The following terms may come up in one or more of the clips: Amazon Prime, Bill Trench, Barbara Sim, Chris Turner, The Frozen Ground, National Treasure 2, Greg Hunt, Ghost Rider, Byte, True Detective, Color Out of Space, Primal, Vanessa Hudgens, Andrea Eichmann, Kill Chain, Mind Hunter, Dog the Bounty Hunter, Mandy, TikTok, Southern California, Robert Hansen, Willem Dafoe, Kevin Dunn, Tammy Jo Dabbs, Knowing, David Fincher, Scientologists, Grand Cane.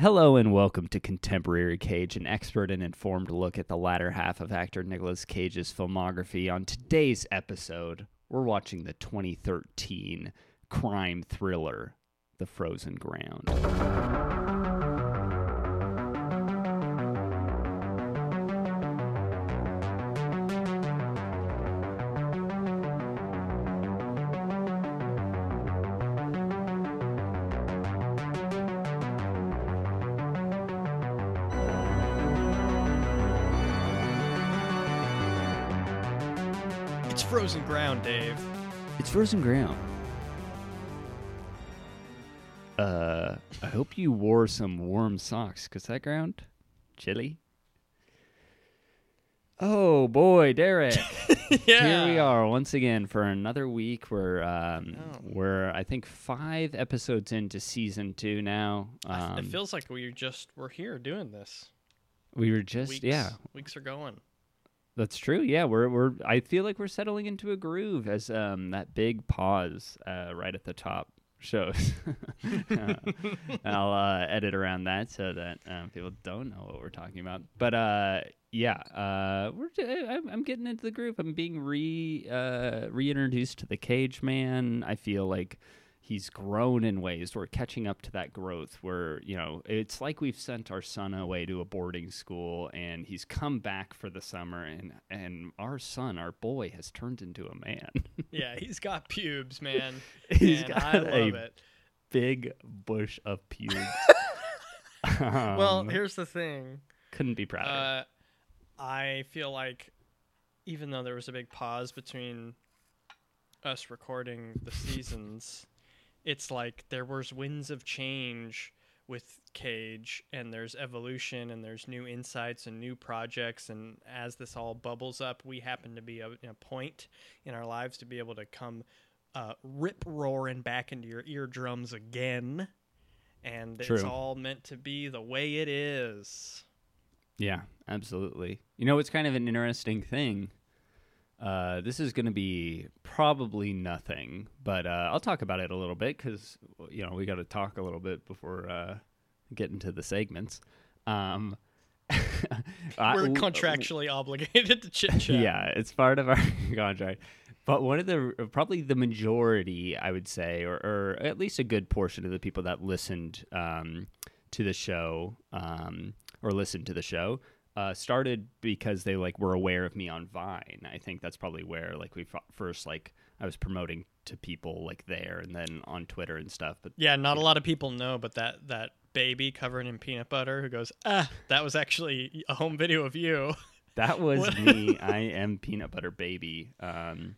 Hello and welcome to Contemporary Cage, an expert and informed look at the latter half of actor Nicolas Cage's filmography. On today's episode, we're watching the 2013 crime thriller, The Frozen Ground. Frozen Ground, Dave. It's Frozen Ground. I hope you wore some warm socks, because that ground, chilly. Oh, boy, Derek. Yeah. Here we are once again for another week. We're I think, 5 episodes into season 2 now. It feels like we're here doing this. We were just, weeks, yeah. Weeks are going. That's true. Yeah, we're. I feel like we're settling into a groove as that big pause right at the top shows. I'll edit around that so that people don't know what we're talking about. But I'm getting into the groove. I'm being reintroduced to the Cage Man. I feel like he's grown in ways. We're catching up to that growth where, you know, it's like we've sent our son away to a boarding school and he's come back for the summer and our boy, has turned into a man. Yeah, he's got pubes, man. I love it. Big bush of pubes. Well, here's the thing. Couldn't be prouder. I feel like even though there was a big pause between us recording the seasons... It's like there was winds of change with Cage, and there's evolution, and there's new insights and new projects. And as this all bubbles up, we happen to be in a point in our lives to be able to come rip-roaring back into your eardrums again. And True. It's all meant to be the way it is. Yeah, absolutely. You know, it's kind of an interesting thing. This is going to be probably nothing, but I'll talk about it a little bit because, you know, we got to talk a little bit before getting to the segments. We're contractually obligated to chit-chat. Yeah, it's part of our contract. But one of the, probably the majority, I would say, or at least a good portion of the people that listened to the show started because they were aware of me on Vine. I think that's probably where we first I was promoting to people there, and then on Twitter and stuff. But yeah, not a lot of people know, but that baby covered in peanut butter who goes, that was actually a home video of you. That was me. I am Peanut Butter Baby. I've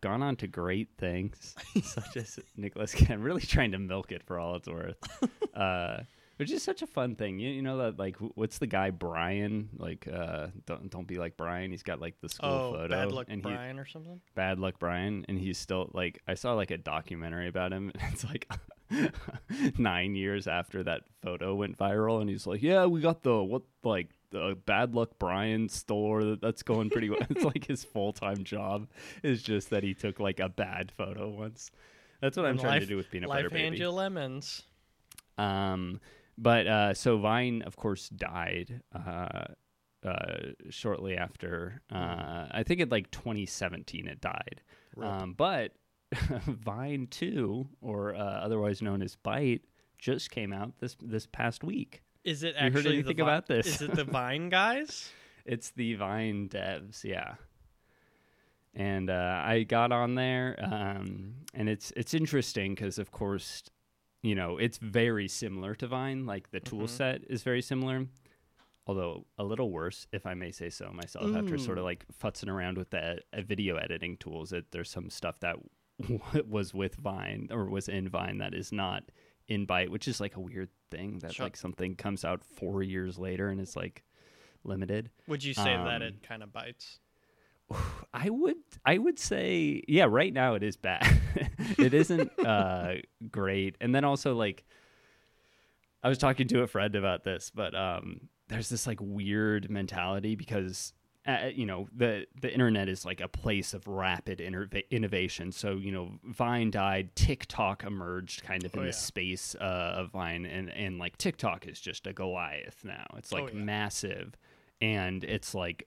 gone on to great things, such as Nicolas Cage. I'm really trying to milk it for all it's worth. Which is such a fun thing. You know that, what's the guy, Brian? Don't be like Brian. He's got, the school photo. Bad Luck Brian or something? Bad Luck Brian. And he's still, I saw, a documentary about him. And it's, 9 years after that photo went viral. And he's like, yeah, we got the Bad Luck Brian store. That's going pretty well. It's, his full-time job is just that he took, a bad photo once. That's what I'm trying to do with Peanut Butter Baby. Life hand you lemons. So Vine, of course, died shortly after. I think in 2017 it died. Right. But Vine 2, or otherwise known as Byte, just came out this past week. Is it actually? You heard anything about this? Is it the Vine guys? It's the Vine devs, yeah. And I got on there, and it's interesting because, of course, you know, it's very similar to Vine. The tool set is very similar, although a little worse, if I may say so myself. Ooh. After sort of futzing around with the video editing tools, there's some stuff that was with Vine or was in Vine that is not in Byte, which is a weird thing that something comes out 4 years later and is limited. Would you say that it kind of bites? I would say, yeah, right now it is bad. It isn't great. And then also, I was talking to a friend about this, but there's this weird mentality because you know, the internet is like a place of rapid innovation. So, you know, Vine died, TikTok emerged kind of in the space of Vine. And like TikTok is just a Goliath now. It's like massive. And it's like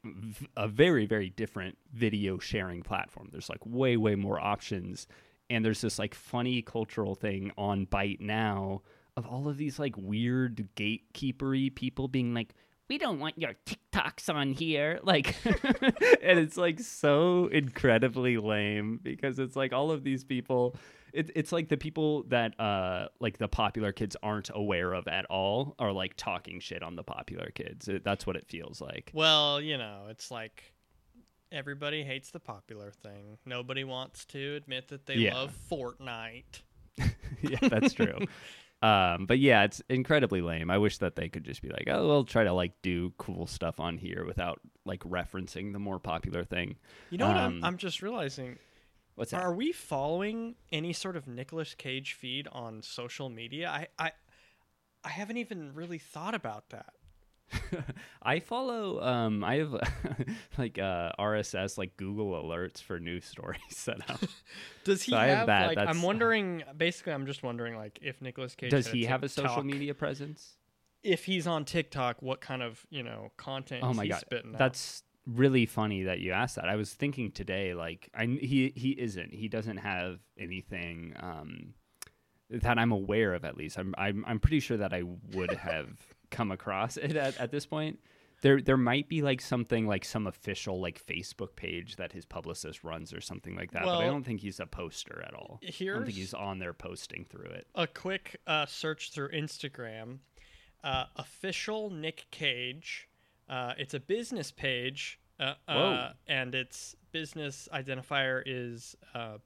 a very, very different video sharing platform. There's like way, way more options. And there's this like funny cultural thing on Byte now of all of these like weird gatekeepery people being like, we don't want your TikToks on here. Like, and it's like so incredibly lame because it's like all of these people, it's like the people that like the popular kids aren't aware of at all are like talking shit on the popular kids. That's what it feels like. Well, you know, it's like everybody hates the popular thing. Nobody wants to admit that they love Fortnite. Yeah, that's true. But yeah, it's incredibly lame. I wish that they could just be like, oh, we'll try to like do cool stuff on here without like referencing the more popular thing. You know what I'm just realizing? What's that? Are we following any sort of Nicolas Cage feed on social media? I haven't even really thought about that. I follow I have like RSS like Google alerts for news stories set up. Does he have that, like I'm wondering basically I'm just wondering like if Nicolas Cage does he have a social media presence? If he's on TikTok, what kind of, you know, content is he spitting out? That's really funny that you asked that. I was thinking today like he isn't. He doesn't have anything that I'm aware of at least. I'm pretty sure that I would have come across it at this point. There might be like something like some official like Facebook page that his publicist runs or something like that, but I don't think he's a poster at all. I don't think he's on there posting through it. A quick search through Instagram, official Nick Cage. It's a business page, and its business identifier is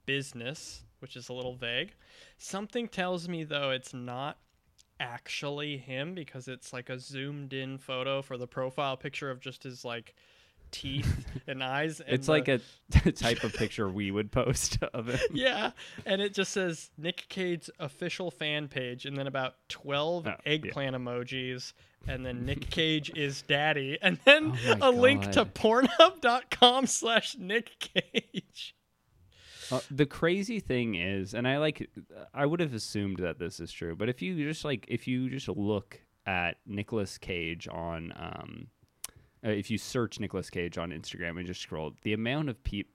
business, which is a little vague. Something tells me though it's not actually him because it's like a zoomed in photo for the profile picture of just his like teeth and eyes. And it's like a type of picture we would post of him. Yeah. And it just says Nick Cage's official fan page and then about 12 eggplant emojis and then Nick Cage is daddy and then link to pornhub.com/Nick Cage. The crazy thing is, and I would have assumed that this is true, but if you just look at Nicolas Cage on, if you search Nicolas Cage on Instagram and just scroll, the amount of people,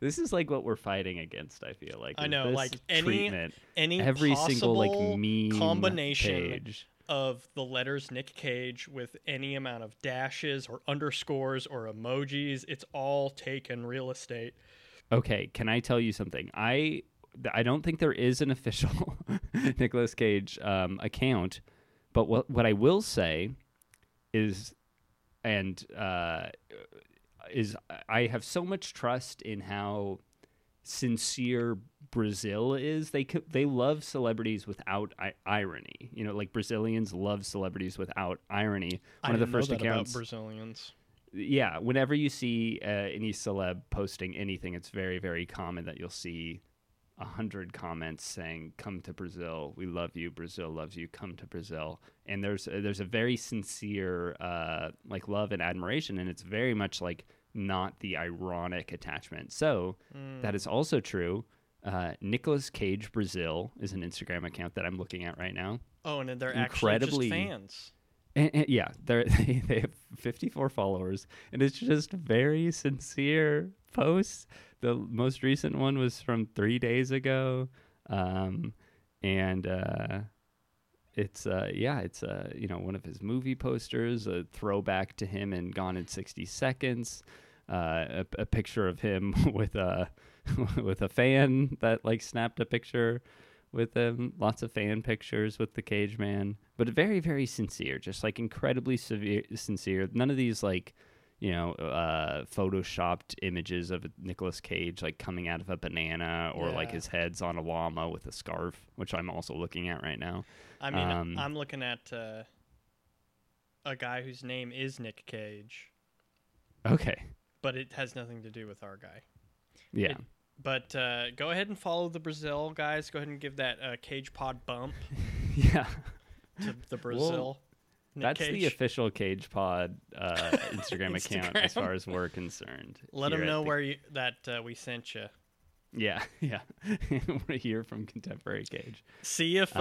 this is like what we're fighting against. I feel like I know, like every single like meme combination page of the letters Nick Cage with any amount of dashes or underscores or emojis. It's all taken real estate. Okay, can I tell you something? I don't think there is an official Nicolas Cage account, but what I will say is I have so much trust in how sincere Brazil is. They love celebrities without irony. You know, like Brazilians love celebrities without irony. One of the first accounts about Brazilians. Yeah, whenever you see any celeb posting anything, it's very, very common that you'll see 100 comments saying, come to Brazil, we love you, Brazil loves you, come to Brazil. And there's a very sincere like love and admiration, and it's very much like not the ironic attachment. So that is also true. Nicolas Cage Brazil is an Instagram account that I'm looking at right now. Oh, and they're actually just fans. And yeah, they have 54 followers, and it's just very sincere posts. The most recent one was from 3 days ago, and it's it's you know, one of his movie posters, a throwback to him in Gone in 60 Seconds, a picture of him with a fan that like snapped a picture with him, lots of fan pictures with the Cage man, but very, very sincere, just like incredibly sincere. None of these like, you know, photoshopped images of Nicolas Cage like coming out of a banana or like his head's on a llama with a scarf, which I'm also looking at right now. I mean, I'm looking at a guy whose name is Nick Cage. Okay. But it has nothing to do with our guy. Yeah. But go ahead and follow the Brazil guys. Go ahead and give that Cage Pod bump. Yeah, to the Brazil. That's Cage. The official Cage Pod Instagram account, as far as we're concerned. Let them know that we sent you. Yeah. We're here from Contemporary Cage. See if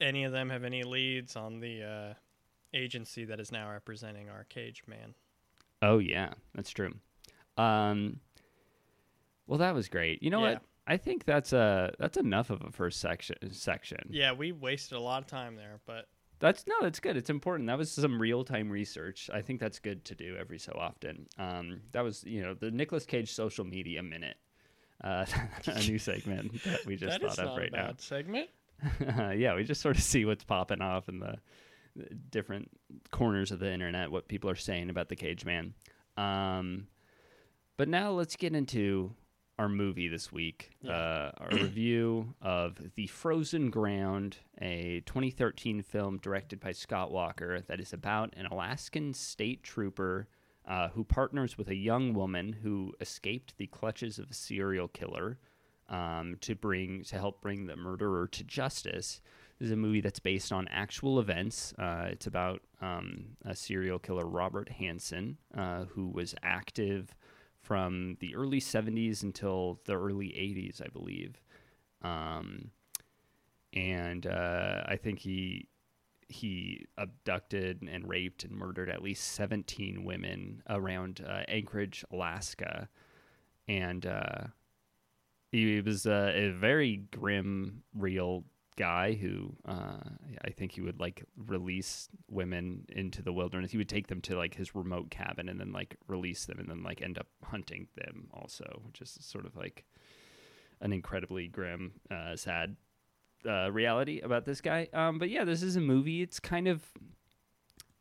any of them have any leads on the agency that is now representing our Cage Man. Oh, yeah, that's true. Well, that was great. You know what? I think that's enough of a first section. Yeah, we wasted a lot of time there, but... That's good. It's important. That was some real-time research. I think that's good to do every so often. That was, the Nicolas Cage social media minute. A new segment that we just thought of right now. That is not a bad segment. We just sort of see what's popping off in the different corners of the internet, what people are saying about the Cage Man. But now let's get into our movie this week, our review of The Frozen Ground, a 2013 film directed by Scott Walker that is about an Alaskan state trooper who partners with a young woman who escaped the clutches of a serial killer to help bring the murderer to justice. This is a movie that's based on actual events. It's about a serial killer, Robert Hansen, who was active from the early 70s until the early 80s, I believe. I think he abducted and raped and murdered at least 17 women around Anchorage, Alaska. And he was a very grim, real guy who I think he would release women into the wilderness. He would take them to his remote cabin and then release them and then end up hunting them also, which is sort of an incredibly grim, sad reality about this guy. But yeah, this is a movie. It's kind of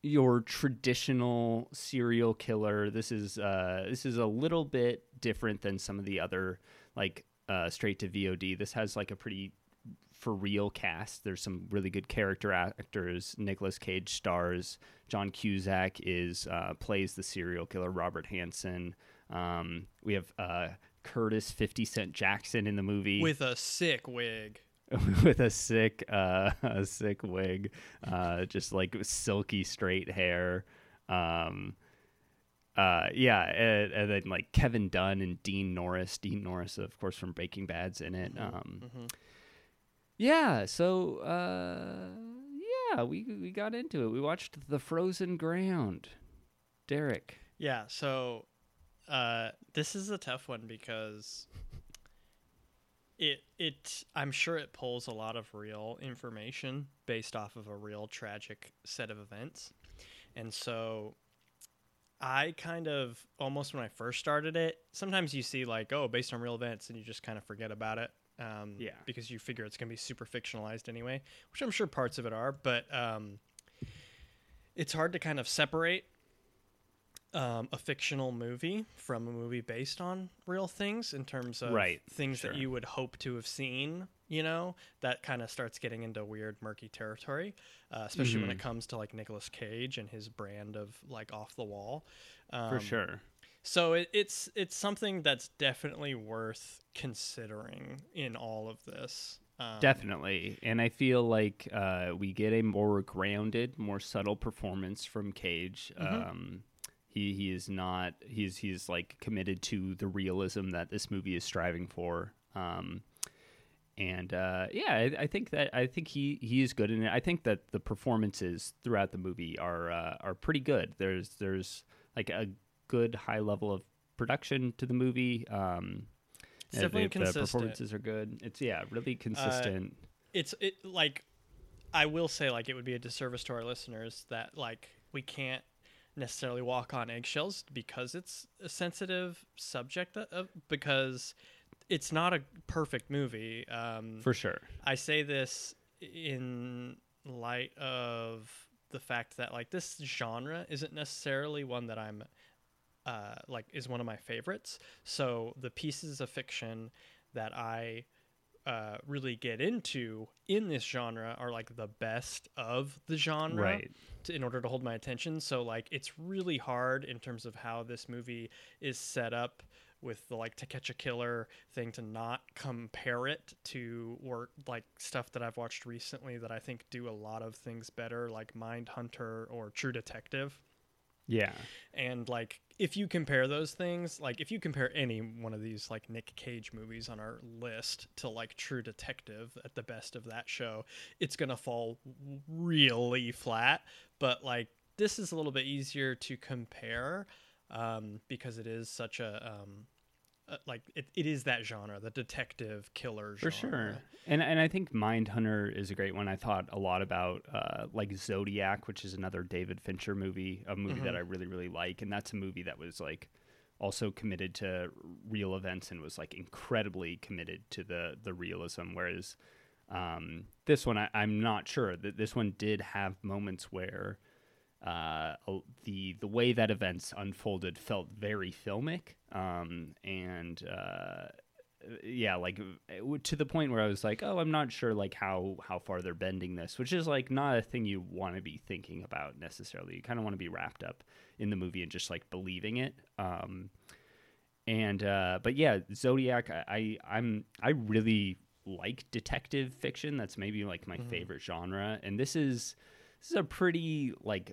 your traditional serial killer. This is a little bit different than some of the other straight to VOD. This has a pretty for real cast. There's some really good character actors. Nicolas Cage stars. John Cusack plays the serial killer Robert Hansen. We have Curtis 50 Cent Jackson in the movie with a sick wig. With a sick wig, just silky straight hair. And then Kevin Dunn and Dean Norris. Dean Norris, of course, from Breaking Bad's in it. Yeah, so we got into it. We watched The Frozen Ground. Derek. Yeah, so this is a tough one because It I'm sure it pulls a lot of real information based off of a real tragic set of events. And so I kind of almost when I first started it, sometimes you see based on real events and you just kind of forget about it. Because you figure it's going to be super fictionalized anyway, which I'm sure parts of it are, but it's hard to kind of separate a fictional movie from a movie based on real things in terms of that you would hope to have seen, that kind of starts getting into weird, murky territory, especially when it comes to Nicolas Cage and his brand of off the wall. For sure. So it's something that's definitely worth considering in all of this. Definitely. And I feel we get a more grounded, more subtle performance from Cage. He's committed to the realism that this movie is striving for. I think he is good in it. I think that the performances throughout the movie are pretty good. There's a good high level of production to the movie. It's definitely consistent. The performances are good. It's really consistent. I will say it would be a disservice to our listeners that we can't necessarily walk on eggshells because it's a sensitive subject because it's not a perfect movie. For sure. I say this in light of the fact that this genre isn't necessarily one that I'm is one of my favorites. So the pieces of fiction that I really get into in this genre are the best of the genre in order to hold my attention. So it's really hard in terms of how this movie is set up with the like To Catch a Killer thing to not compare it to work like stuff that I've watched recently that I think do a lot of things better, like Mind Hunter or True Detective. Yeah. And like if you compare those things, like if you compare any one of these like Nick Cage movies on our list to like True Detective at the best of that show, it's going to fall really flat. But like this is a little bit easier to compare because it is such a like it is that genre, the detective killer genre. For sure. And I think Mindhunter is a great one. I thought a lot about like Zodiac, which is another David Fincher movie, a movie that I really, really like. And that's a movie that was like also committed to real events and was like incredibly committed to the realism. Whereas this one, I'm not sure that this one did have moments where the way that events unfolded felt very filmic, and like to the point where I was like, oh, I'm not sure like how far they're bending this, which is like not a thing you want to be thinking about necessarily. You kind of want to be wrapped up in the movie and just like believing it. But yeah, Zodiac, I really like detective fiction. That's maybe like my favorite genre, and this is a pretty like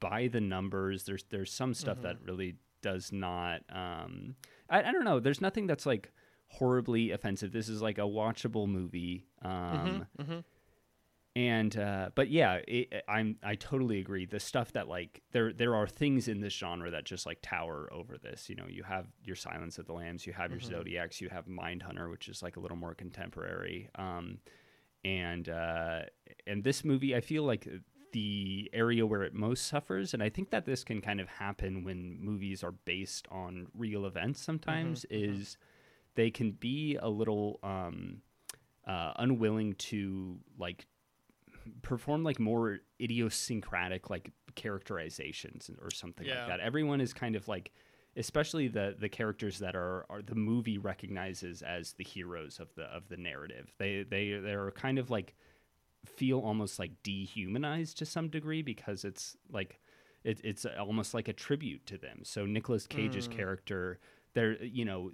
by the numbers. There's some stuff that really does not. I don't know. There's nothing that's like horribly offensive. This is like a watchable movie. But yeah, I totally agree. The stuff that like there are things in this genre that just like tower over this. You know, you have your Silence of the Lambs, you have your Zodiacs, you have Mindhunter, which is like a little more contemporary. And this movie, I feel like the area where it most suffers, and I think that this can kind of happen when movies are based on real events sometimes, is they can be a little unwilling to like perform like more idiosyncratic like characterizations or something like that. Everyone is kind of like, especially the characters that are the movie recognizes as the heroes of the narrative. They're kind of like feel almost like dehumanized to some degree because it's like it's almost like a tribute to them. So Nicolas Cage's character, there, you know,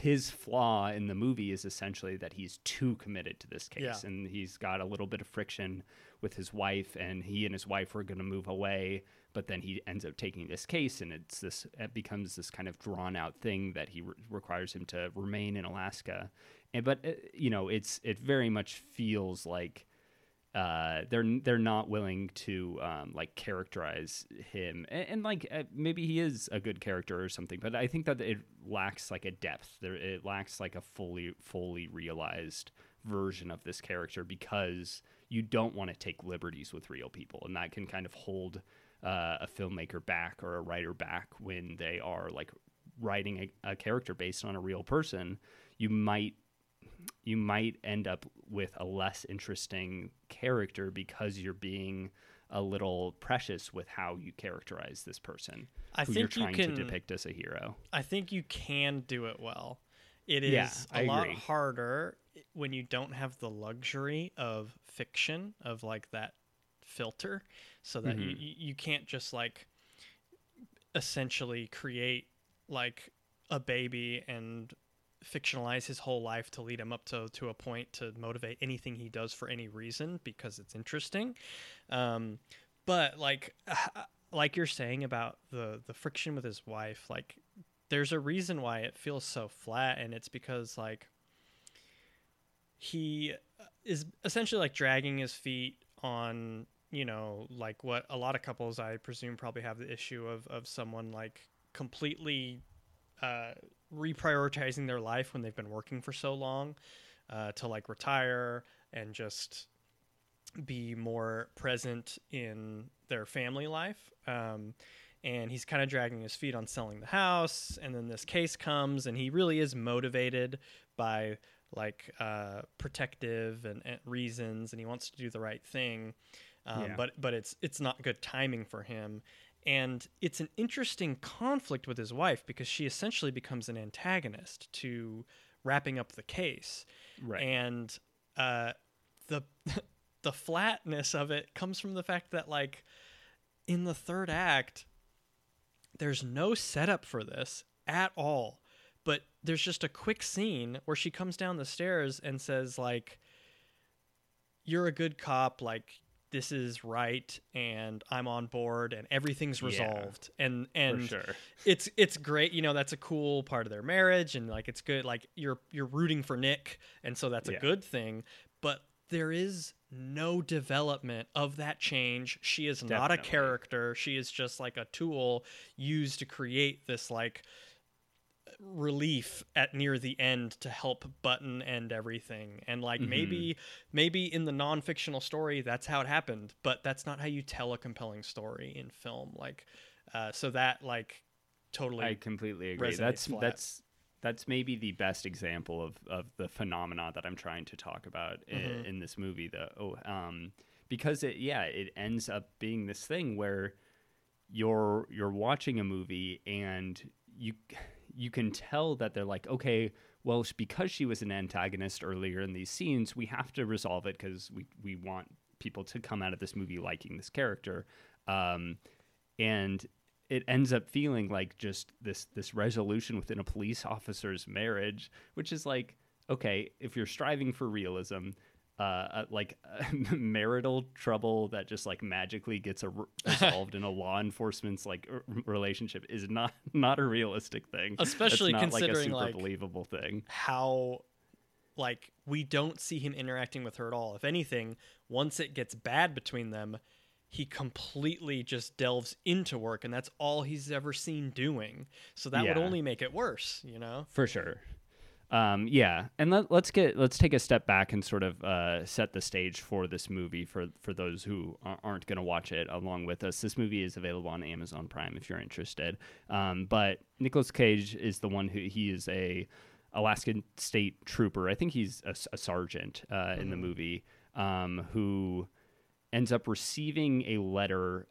his flaw in the movie is essentially that he's too committed to this case, and he's got a little bit of friction with his wife, and he and his wife were going to move away, but then he ends up taking this case, and it becomes this kind of drawn out thing that he requires him to remain in Alaska. But it very much feels like they're not willing to like characterize him, and like maybe he is a good character or something, but I think that it lacks like a depth. It lacks like a fully realized version of this character because you don't want to take liberties with real people, and that can kind of hold a filmmaker back or a writer back when they are like writing a character based on a real person. You might end up with a less interesting character because you're being a little precious with how you characterize this person who you're trying to depict as a hero. I think you can do it well. It is a lot harder when you don't have the luxury of fiction, of like that filter, so that you can't just like essentially create like a baby and fictionalize his whole life to lead him up to a point to motivate anything he does for any reason because it's interesting, but like you're saying about the friction with his wife, like there's a reason why it feels so flat, and it's because like he is essentially like dragging his feet on, you know, like what a lot of couples I presume probably have the issue of someone like completely reprioritizing their life when they've been working for so long to like retire and just be more present in their family life, and he's kind of dragging his feet on selling the house, and then this case comes, and he really is motivated by like protective and reasons, and he wants to do the right thing, but it's not good timing for him. And it's an interesting conflict with his wife because she essentially becomes an antagonist to wrapping up the case. Right. And the flatness of it comes from the fact that, like, in the third act, There's no setup for this at all, but there's just a quick scene where she comes down the stairs and says, like, you're a good cop, like, this is right, and I'm on board, and everything's resolved. Yeah, and for sure. It's great. You know, that's a cool part of their marriage, and, like, it's good. Like, you're rooting for Nick, and so that's a good thing. But there is no development of that change. She is not a character. She is just, like, a tool used to create this, like, relief at near the end to help button end everything. And, like, maybe in the non-fictional story that's how it happened, but that's not how you tell a compelling story in film. Like, so that, like, totally, I completely agree. That's maybe the best example of the phenomena that I'm trying to talk about in this movie, though, because it ends up being this thing where you're watching a movie and you can tell that they're like, okay, well, because she was an antagonist earlier in these scenes, we have to resolve it because we want people to come out of this movie liking this character. And it ends up feeling like just this resolution within a police officer's marriage, which is like, okay, if you're striving for realism, marital trouble that just, like, magically gets resolved in a law enforcement's, like, relationship is not a realistic thing, especially not, considering, like, a super believable thing. How, like, we don't see him interacting with her at all. If anything, once it gets bad between them, he completely just delves into work, and that's all he's ever seen doing. So that would only make it worse, you know? For sure. And let's take a step back and sort of set the stage for this movie for those who aren't going to watch it along with us. This movie is available on Amazon Prime if you're interested. But Nicolas Cage is the one he is a Alaskan state trooper. I think he's a sergeant in the movie, who ends up receiving a letter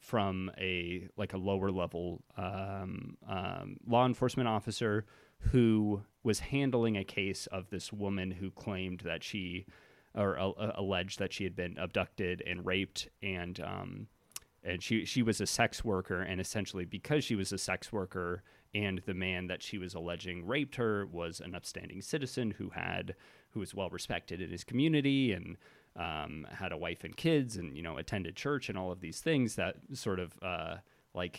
from a lower level law enforcement officer who was handling a case of this woman who claimed that alleged that she had been abducted and raped, and she was a sex worker, and essentially because she was a sex worker and the man that she was alleging raped her was an upstanding citizen who was well respected in his community and had a wife and kids and, you know, attended church and all of these things that sort of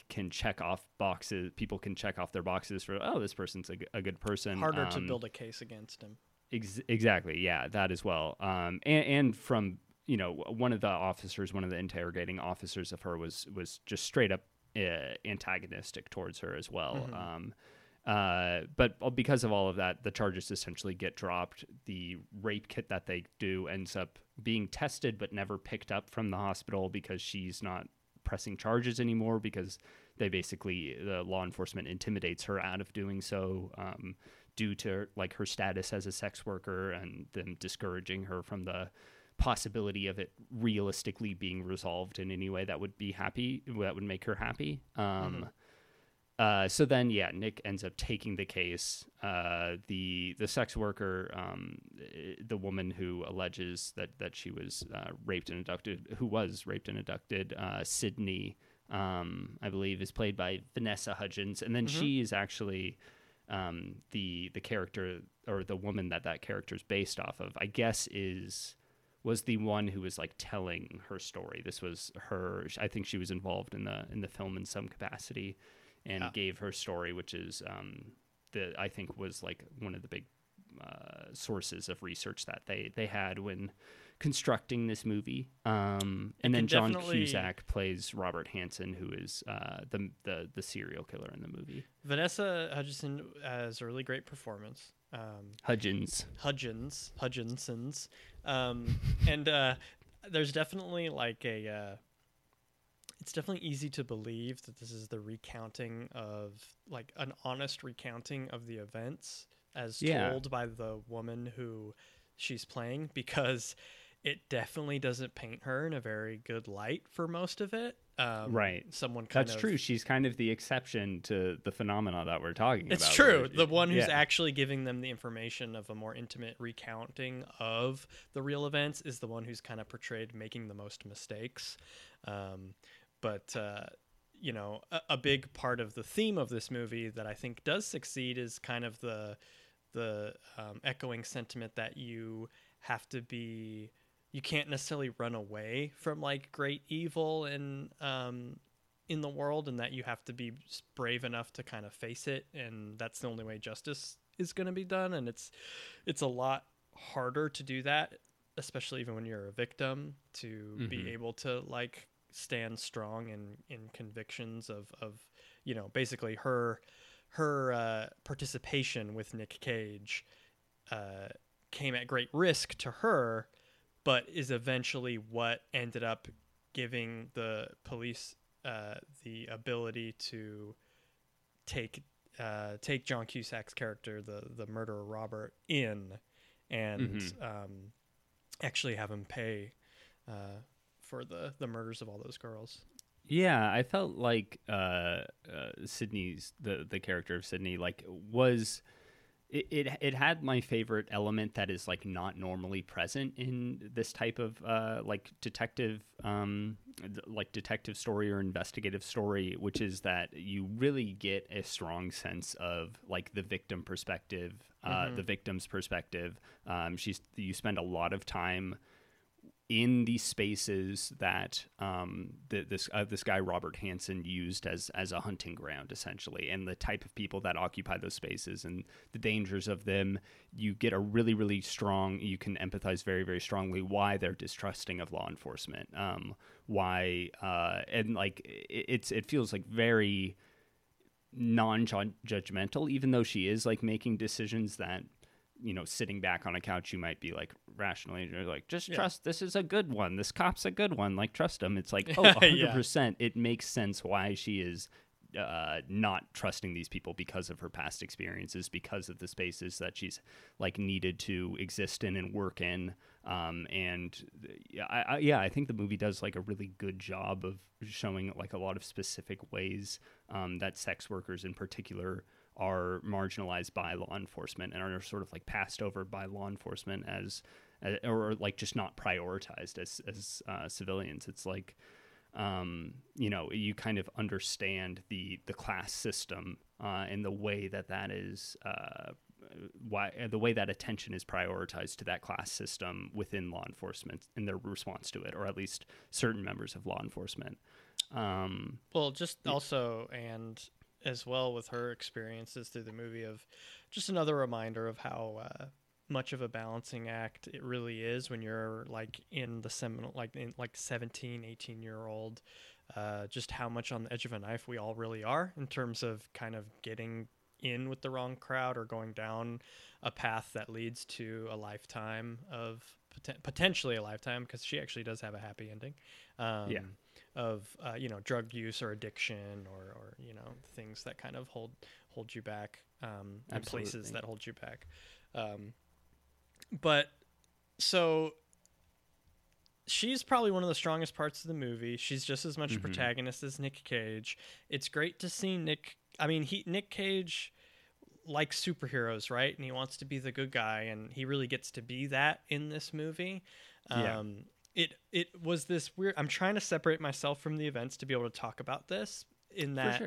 can check off boxes. People can check off their boxes for, oh, this person's a good person. Harder to build a case against him. Exactly. Yeah, that as well. And from, you know, one of the interrogating officers of her was just straight up antagonistic towards her as well. But because of all of that, the charges essentially get dropped. The rape kit that they do ends up being tested, but never picked up from the hospital because she's not pressing charges anymore, because they basically, the law enforcement intimidates her out of doing so, due to, like, her status as a sex worker and them discouraging her from the possibility of it realistically being resolved in any way that would be happy, that would make her happy. So then, Nick ends up taking the case. The sex worker, the woman who alleges that she was raped and abducted, Sydney, I believe, is played by Vanessa Hudgens, and then she is actually the character, or the woman that character is based off of, I guess, was the one who was, like, telling her story. This was her. I think she was involved in the film in some capacity, and gave her story, which is I think was, like, one of the big sources of research that they had when constructing this movie. And then John Cusack plays Robert Hansen, who is the serial killer in the movie. Vanessa Hudgens has a really great performance. Hudgensons. And there's definitely, like, a... it's definitely easy to believe that this is the recounting of, like, an honest recounting of the events as told by the woman who she's playing, because it definitely doesn't paint her in a very good light for most of it. Right. That's true. She's kind of the exception to the phenomena that we're talking about. It's true. The one who's actually giving them the information of a more intimate recounting of the real events is the one who's kind of portrayed making the most mistakes. But you know, a big part of the theme of this movie that I think does succeed is kind of the echoing sentiment that you have to be, you can't necessarily run away from like great evil in the world, and that you have to be brave enough to kind of face it. And that's the only way justice is going to be done. And it's a lot harder to do that, especially even when you're a victim, to mm-hmm. be able to like stand strong in convictions of, you know, basically her participation with Nick Cage came at great risk to her, but is eventually what ended up giving the police the ability to take John Cusack's character, the murderer Robert, in, and mm-hmm. Actually have him pay for the murders of all those girls. Yeah, I felt like Sydney's the character of Sydney like was it had my favorite element that is like not normally present in this type of detective story or investigative story, which is that you really get a strong sense of like the victim perspective, mm-hmm. the victim's perspective. You spend a lot of time in these spaces that this guy Robert Hansen used as a hunting ground, essentially, and the type of people that occupy those spaces and the dangers of them. You get a really, really strong, you can empathize very, very strongly why they're distrusting of law enforcement, it feels like very non-judgmental, even though she is like making decisions that, you know, sitting back on a couch, you might be like rationally, you're like, just trust, this is a good one. This cop's a good one. Like, trust him. It's like, oh, 100%. It makes sense why she is not trusting these people, because of her past experiences, because of the spaces that she's like needed to exist in and work in. I think the movie does like a really good job of showing like a lot of specific ways that sex workers in particular are marginalized by law enforcement and are sort of like passed over by law enforcement or like just not prioritized as civilians. It's like, you kind of understand the class system and the way that is the way that attention is prioritized to that class system within law enforcement and their response to it, or at least certain members of law enforcement. As well with her experiences through the movie, of just another reminder of how much of a balancing act it really is when you're like in the seminal, like in like 17, 18-year-old, just how much on the edge of a knife we all really are in terms of kind of getting in with the wrong crowd or going down a path that leads to a lifetime of potentially a lifetime, because she actually does have a happy ending. Drug use or addiction or you know, things that kind of hold you back, and places that hold you back. But so she's probably one of the strongest parts of the movie. She's just as much mm-hmm. a protagonist as Nick Cage. It's great to see Nick Cage likes superheroes, right? And he wants to be the good guy, and he really gets to be that in this movie. It was this weird, I'm trying to separate myself from the events to be able to talk about this, in that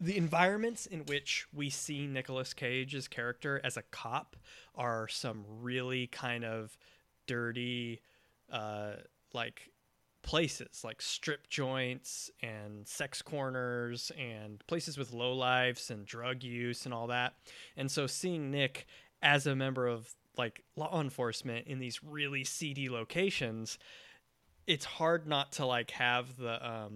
the environments in which we see Nicolas Cage's character as a cop are some really kind of dirty like places, like strip joints and sex corners and places with lowlifes and drug use and all that. And so seeing Nick as a member of like law enforcement in these really seedy locations, it's hard not to like have the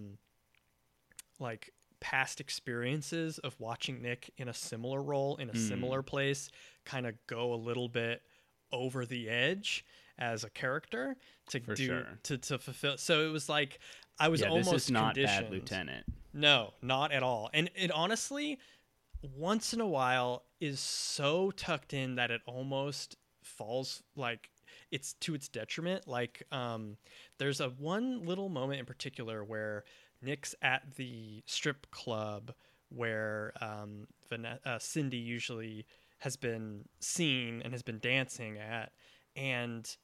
like past experiences of watching Nick in a similar role in a similar place kind of go a little bit over the edge as a character to fulfill. So it was like, I was almost this is not conditioned. Bad Lieutenant. No, not at all. And it honestly, once in a while, is so tucked in that it almost falls like it's to its detriment. Like there's a one little moment in particular where Nick's at the strip club where Cindy usually has been seen and has been dancing at, and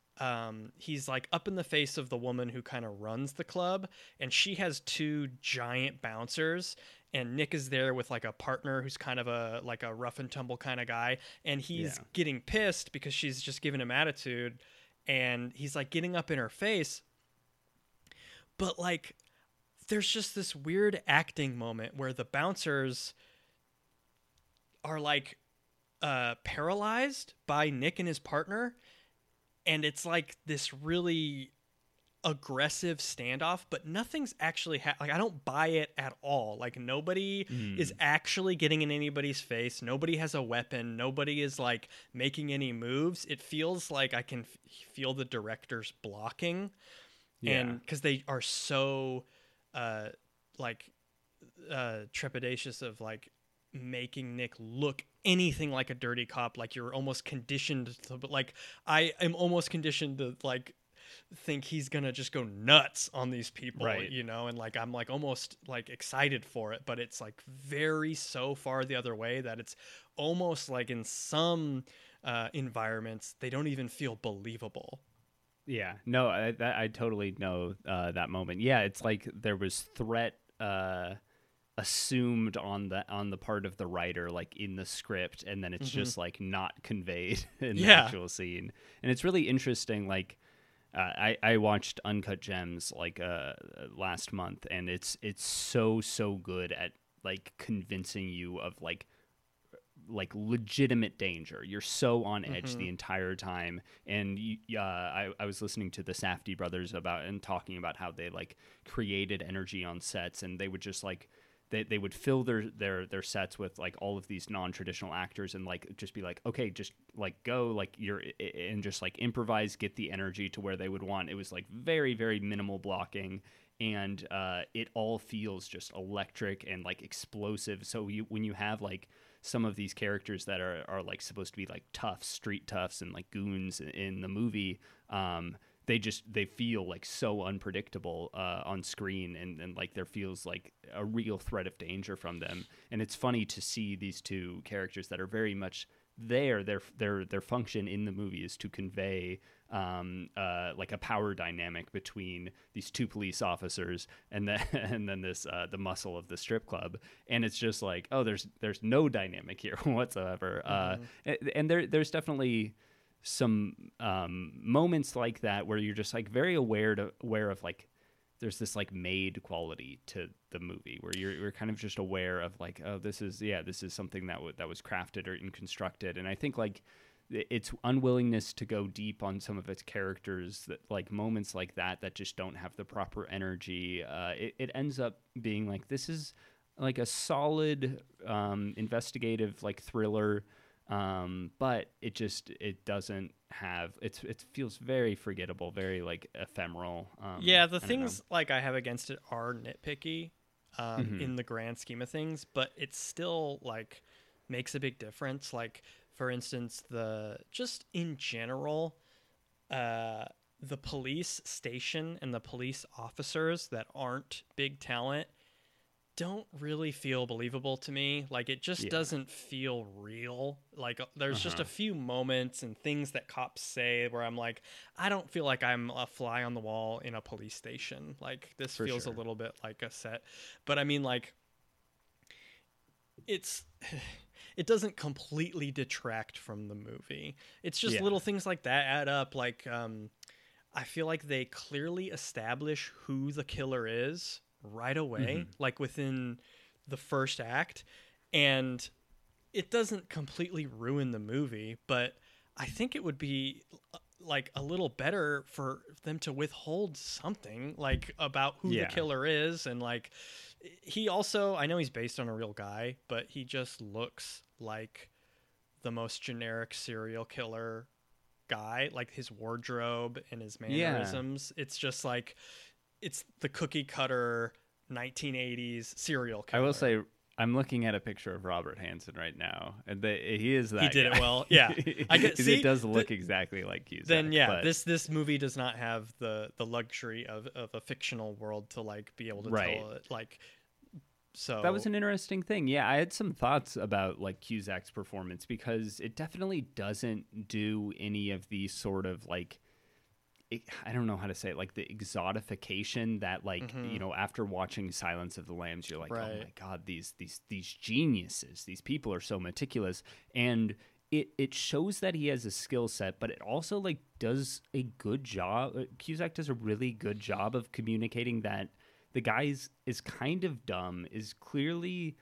he's like up in the face of the woman who kind of runs the club, and she has two giant bouncers, and Nick is there with like a partner who's kind of a like a rough and tumble kind of guy, and he's getting pissed because she's just giving him attitude, and he's like getting up in her face, but like there's just this weird acting moment where the bouncers are like paralyzed by Nick and his partner, and it's like this really aggressive standoff, but nothing's actually like I don't buy it at all. Like nobody is actually getting in anybody's face. Nobody has a weapon. Nobody is like making any moves. It feels like I can feel the directors blocking, and because they are so trepidatious of like making Nick look anything like a dirty cop. Like you're almost conditioned to, like I am almost conditioned to like think he's gonna just go nuts on these people, right? You know, and like I'm like almost like excited for it, but it's like very so far the other way that it's almost like in some environments they don't even feel believable. I totally know that moment. It's like there was threat assumed on the part of the writer, like in the script, and then it's just like not conveyed in the actual scene. And it's really interesting. Like I watched Uncut Gems like last month, and it's so good at like convincing you of like legitimate danger. You're so on edge the entire time. And I was listening to the Safdie brothers talking about how they like created energy on sets, and they would just like they would fill their sets with like all of these non-traditional actors, and like just be like, okay, just like go, like you're, and just like improvise, get the energy to where they would want. It was like very, very minimal blocking, and it all feels just electric and like explosive. So when you have like some of these characters that are like supposed to be like tough street toughs and like goons in the movie, they feel like so unpredictable on screen, and like there feels like a real threat of danger from them. And it's funny to see these two characters that are very much there. Their function in the movie is to convey like a power dynamic between these two police officers and then this the muscle of the strip club. And it's just like, oh, there's no dynamic here whatsoever. And there's definitely some moments like that where you're just like very aware of like there's this like made quality to the movie where you're kind of just aware of like, oh, this is something that was crafted or constructed. And I think like its unwillingness to go deep on some of its characters, that like moments like that just don't have the proper energy, it ends up being like this is like a solid investigative like thriller, but it doesn't have, it feels very forgettable, very like ephemeral. The things like I have against it are nitpicky in the grand scheme of things, but it still like makes a big difference. Like for instance, the police station and the police officers that aren't big talent don't really feel believable to me. Like it just doesn't feel real. Like there's just a few moments and things that cops say where I'm like, I don't feel like I'm a fly on the wall in a police station. Like this feels a little bit like a set. But I mean, like it doesn't completely detract from the movie. It's just little things like that add up. Like I feel like they clearly establish who the killer is right away, like within the first act, and it doesn't completely ruin the movie, but I think it would be like a little better for them to withhold something like about who the killer is. And like he also, I know he's based on a real guy, but he just looks like the most generic serial killer guy. Like his wardrobe and his mannerisms, it's just like it's the cookie cutter 1980s serial killer. I will say, I'm looking at a picture of Robert Hansen right now, and he is that. He did guy. It well, yeah. I guess it does look exactly like Cusack. Then this movie does not have the luxury of a fictional world to like be able to tell it like So that was an interesting thing. Yeah, I had some thoughts about like Cusack's performance, because it definitely doesn't do any of the sort of like, I don't know how to say it, like the exotification that like, you know, after watching Silence of the Lambs, you're like, oh my God, these geniuses, these people are so meticulous. And it shows that he has a skill set, but it also like does a good job. Cusack does a really good job of communicating that the guy is kind of dumb, is clearly,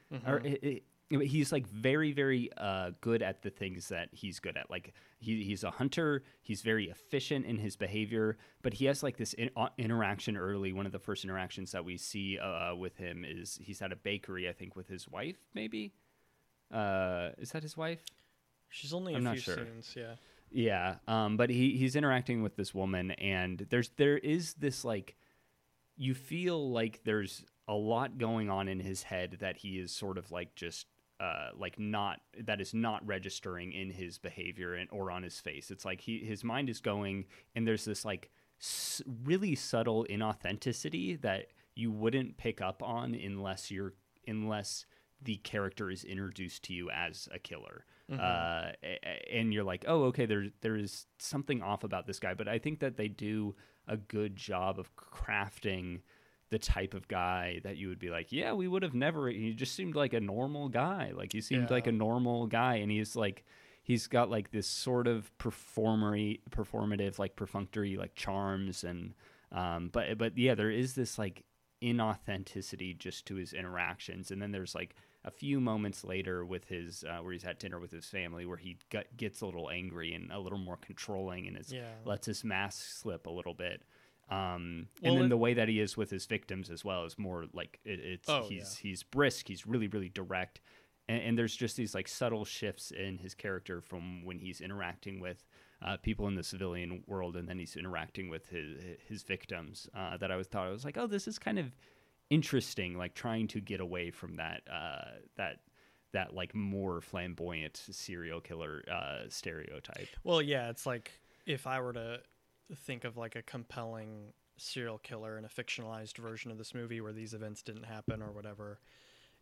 he's like very, very good at the things that he's good at. Like he's a hunter. He's very efficient in his behavior, but he has like this interaction early. One of the first interactions that we see with him is he's at a bakery, I think, with his wife, maybe. Is that his wife? She's only I'm a few sure. scenes, yeah. Yeah, but he's interacting with this woman, and there is this like, you feel like there's a lot going on in his head that he is sort of like just like not, that is not registering in his behavior and or on his face. It's like his mind is going, and there's this like really subtle inauthenticity that you wouldn't pick up on unless the character is introduced to you as a killer. And you're like, oh, okay, there is something off about this guy. But I think that they do a good job of crafting the type of guy that you would be like, yeah, we would have never, he just seemed like a normal guy. Like he seemed like a normal guy. And he's like, he's got like this sort of performative, like perfunctory, like charms. And, but yeah, there is this like inauthenticity just to his interactions. And then there's like a few moments later with his, where he's at dinner with his family, where he gets a little angry and a little more controlling and lets his mask slip a little bit. And then the way that he is with his victims as well is more like he's brisk. He's really, really direct. And there's just these like subtle shifts in his character from when he's interacting with people in the civilian world, and then he's interacting with his victims, that I was like, oh, this is kind of interesting, like trying to get away from that that like more flamboyant serial killer stereotype. Well, yeah, it's like if I were to think of like a compelling serial killer in a fictionalized version of this movie where these events didn't happen or whatever,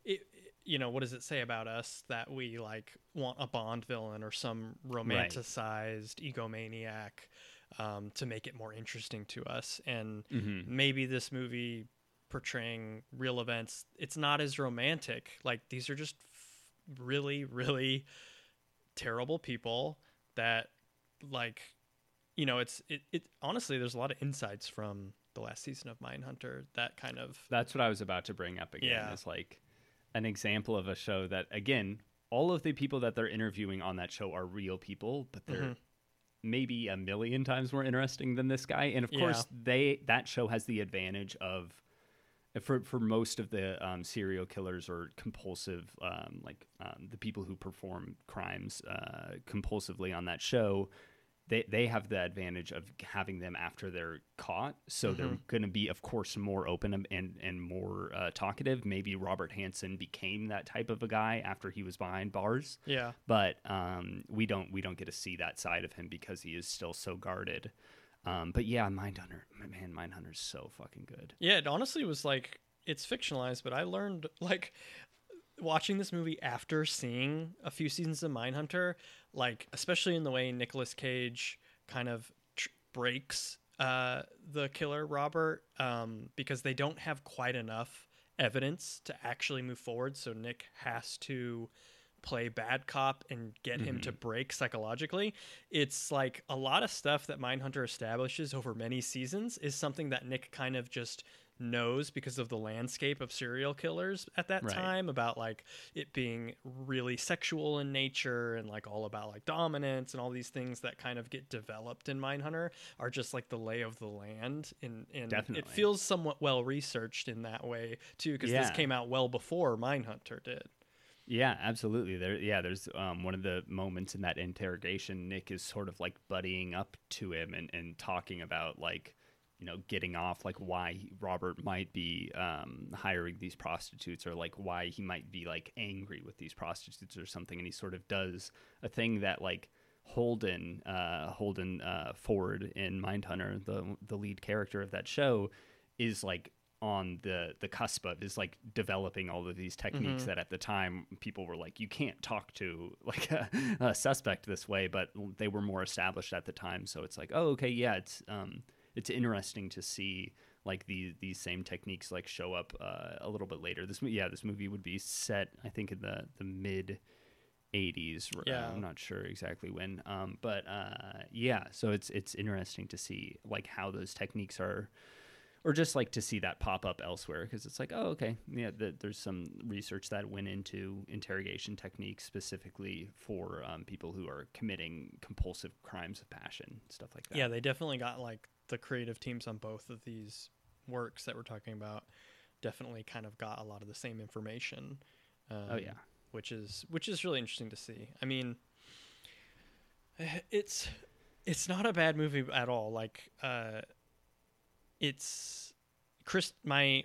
it, you know, what does it say about us that we like want a Bond villain or some romanticized egomaniac to make it more interesting to us? And maybe this movie portraying real events, it's not as romantic. Like these are just really, really terrible people that like, you know, it honestly, there's a lot of insights from the last season of Mind Hunter that kind of, that's what I was about to bring up again. Yeah. It's like an example of a show that, again, all of the people that they're interviewing on that show are real people, but they're maybe a million times more interesting than this guy. And of course that show has the advantage of, for most of the serial killers or compulsive, the people who perform crimes compulsively on that show, they have the advantage of having them after they're caught. So they're going to be, of course, more open and more talkative. Maybe Robert Hansen became that type of a guy after he was behind bars. Yeah. But we don't get to see that side of him because he is still so guarded. But yeah, Mindhunter's so fucking good. Yeah, it honestly was like, it's fictionalized, but I learned, like, watching this movie after seeing a few seasons of Mindhunter, like, especially in the way Nicolas Cage kind of breaks the killer, Robert, because they don't have quite enough evidence to actually move forward, so Nick has to play bad cop and get him to break psychologically. It's like a lot of stuff that Mindhunter establishes over many seasons is something that Nick kind of just knows because of the landscape of serial killers at that time, about like it being really sexual in nature and like all about like dominance and all these things that kind of get developed in Mindhunter are just like the lay of the land, and it feels somewhat well researched in that way too, because this came out well before Mindhunter did. Yeah, absolutely. There's one of the moments in that interrogation, Nick is sort of like buddying up to him and talking about like, you know, getting off, like why Robert might be hiring these prostitutes, or like why he might be like angry with these prostitutes or something. And he sort of does a thing that like Holden Ford in Mindhunter, the lead character of that show, is like on the cusp of, is like developing all of these techniques that at the time people were like, you can't talk to like a suspect this way, but they were more established at the time. So it's like, oh, okay, yeah, it's interesting to see like these same techniques like show up a little bit later. This movie would be set, I think, in the mid 80s. Yeah. I'm not sure exactly when, so it's interesting to see like how those techniques are. Or just like to see that pop up elsewhere, because it's like, oh, okay, yeah, there's some research that went into interrogation techniques specifically for people who are committing compulsive crimes of passion, stuff like that. Yeah, they definitely got like the creative teams on both of these works that we're talking about definitely kind of got a lot of the same information. Which is really interesting to see. I mean, it's not a bad movie at all. Like, it's Chris, my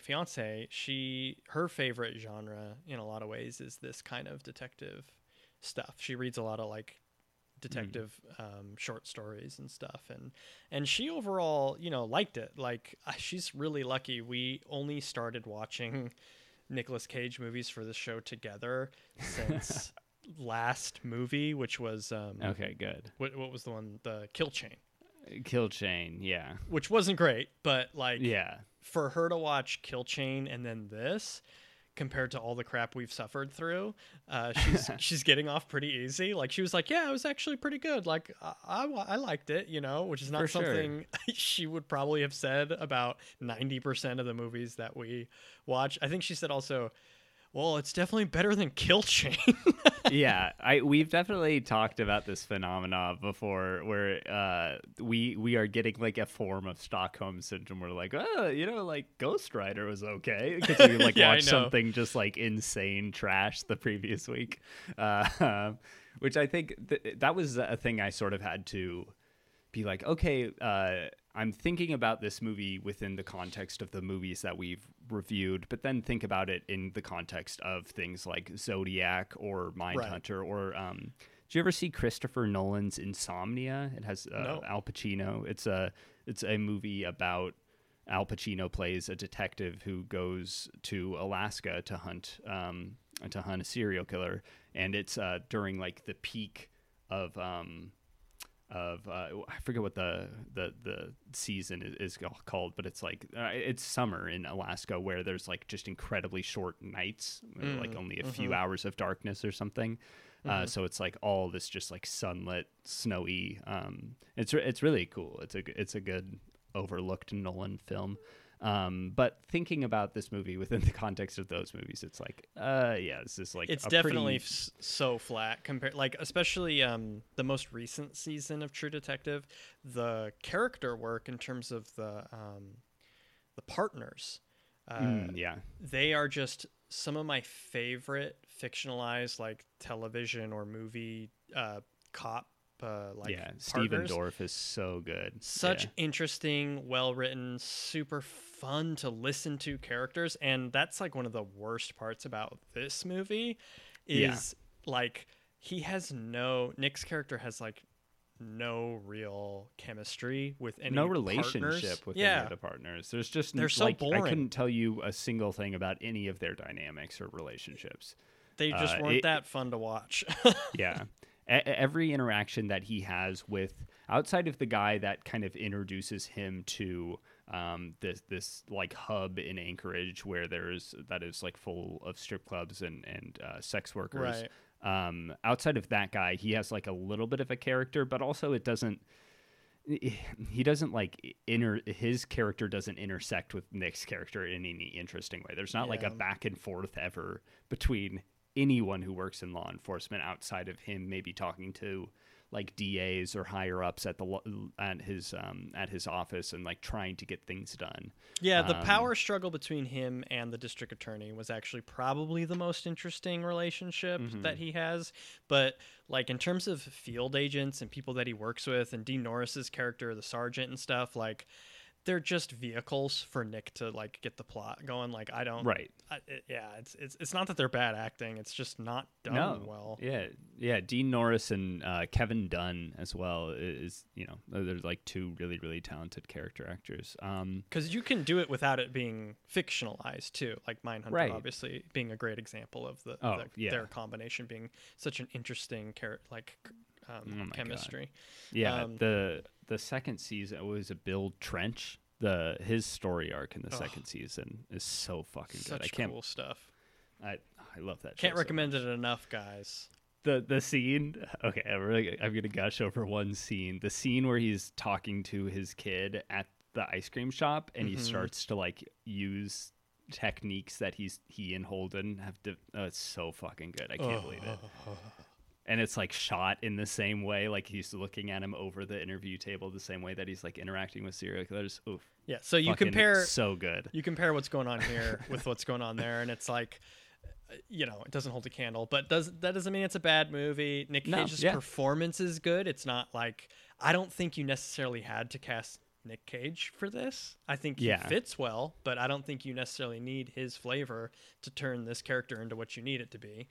fiance, her favorite genre in a lot of ways is this kind of detective stuff. She reads a lot of like detective short stories and stuff, and she overall, you know, liked it. Like, she's really lucky. We only started watching Nicolas Cage movies for this show together since last movie, which was okay, good. What was the one? The Kill Chain. Kill Chain, yeah, which wasn't great, but like, yeah, for her to watch Kill Chain and then this, compared to all the crap we've suffered through, she's getting off pretty easy. Like, she was like, yeah, it was actually pretty good. Like, I liked it, you know, which is not for something sure. She would probably have said about 90% of the movies that we watch. I think she said also, well, it's definitely better than Kill Chain. Yeah, we've definitely talked about this phenomena before, where we are getting like a form of Stockholm syndrome. We're like, oh, you know, like Ghost Rider was okay because we like watched something just like insane trash the previous week, which I think that was a thing I sort of had to be like, okay, I'm thinking about this movie within the context of the movies that we've reviewed, but then think about it in the context of things like Zodiac or Mind Hunter or do you ever see Christopher Nolan's Insomnia? It has Al Pacino. It's a movie about Al Pacino plays a detective who goes to Alaska to hunt a serial killer, and it's during like the peak of I forget what the season is called, but it's like it's summer in Alaska, where there's like just incredibly short nights, like only a few hours of darkness or something. So it's like all this just like sunlit, snowy. It's really cool. It's a good overlooked Nolan film. But thinking about this movie within the context of those movies, it's like, this is like, it's definitely so flat compared, like, especially, the most recent season of True Detective, the character work in terms of the partners, they are just some of my favorite fictionalized, like, television or movie, cop. Steven Dorff is so good. Such interesting, well-written, super fun to listen to characters, and that's like one of the worst parts about this movie is like Nick's character has like no real chemistry with any relationship with any of the partners. There's just they're so like, boring. I couldn't tell you a single thing about any of their dynamics or relationships. They just weren't that fun to watch. Yeah. Every interaction that he has with, outside of the guy that kind of introduces him to this like hub in Anchorage where that is like full of strip clubs and sex workers. Right. Outside of that guy, he has like a little bit of a character, but also his character doesn't intersect with Nick's character in any interesting way. There's not like a back and forth ever between anyone who works in law enforcement outside of him maybe talking to like DAs or higher ups at his office and like trying to get things done. Yeah, the power struggle between him and the district attorney was actually probably the most interesting relationship that he has. But like in terms of field agents and people that he works with, and Dean Norris's character, the sergeant and stuff, like they're just vehicles for Nick to like get the plot going. Like I don't. Right. It's not that they're bad acting. It's just not done well. Yeah. Dean Norris and Kevin Dunn as well is, you know, they're like two really, really talented character actors. Because you can do it without it being fictionalized too. Like Mind Hunter, obviously being a great example of their combination being such an interesting chemistry. God. Yeah. The second season was Bill Trench. His story arc in the second season is so fucking good. Cool stuff. I love that. Can't recommend it enough, guys. The scene. Okay, I'm gonna gush over one scene. The scene where he's talking to his kid at the ice cream shop, and he starts to like use techniques that he and Holden have. It's so fucking good. I can't believe it. And it's like shot in the same way, like he's looking at him over the interview table, the same way that he's like interacting with serial killers. Oof. Yeah. So you compare. So good. You compare what's going on here with what's going on there, and it's like, you know, it doesn't hold a candle. But that doesn't mean it's a bad movie. Nick Cage's performance is good. It's not like, I don't think you necessarily had to cast Nick Cage for this. I think he fits well, but I don't think you necessarily need his flavor to turn this character into what you need it to be.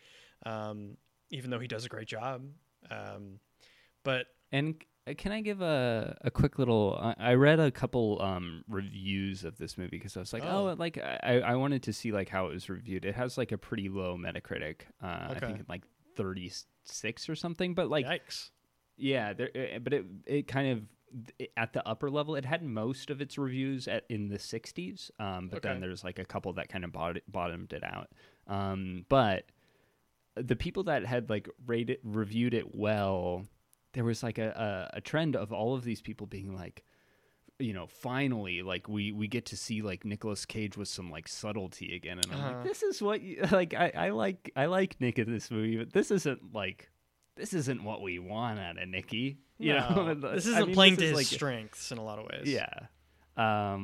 Even though he does a great job. And can I give a quick little... I read a couple reviews of this movie because I was like, I wanted to see like how it was reviewed. It has like a pretty low Metacritic. I think like 36 or something. But like... Yikes. Yeah, but it kind of... At the upper level, it had most of its reviews in the 60s. Then there's like a couple that kind of bottomed it out. But... the people that had like reviewed it well, there was like a trend of all of these people being like, you know, finally, like we get to see like Nicolas Cage with some like subtlety again. And I'm like, this is what you, like I like Nick in this movie, but this isn't what we want out of Nicky. You know, this isn't playing to his strengths in a lot of ways. Yeah, I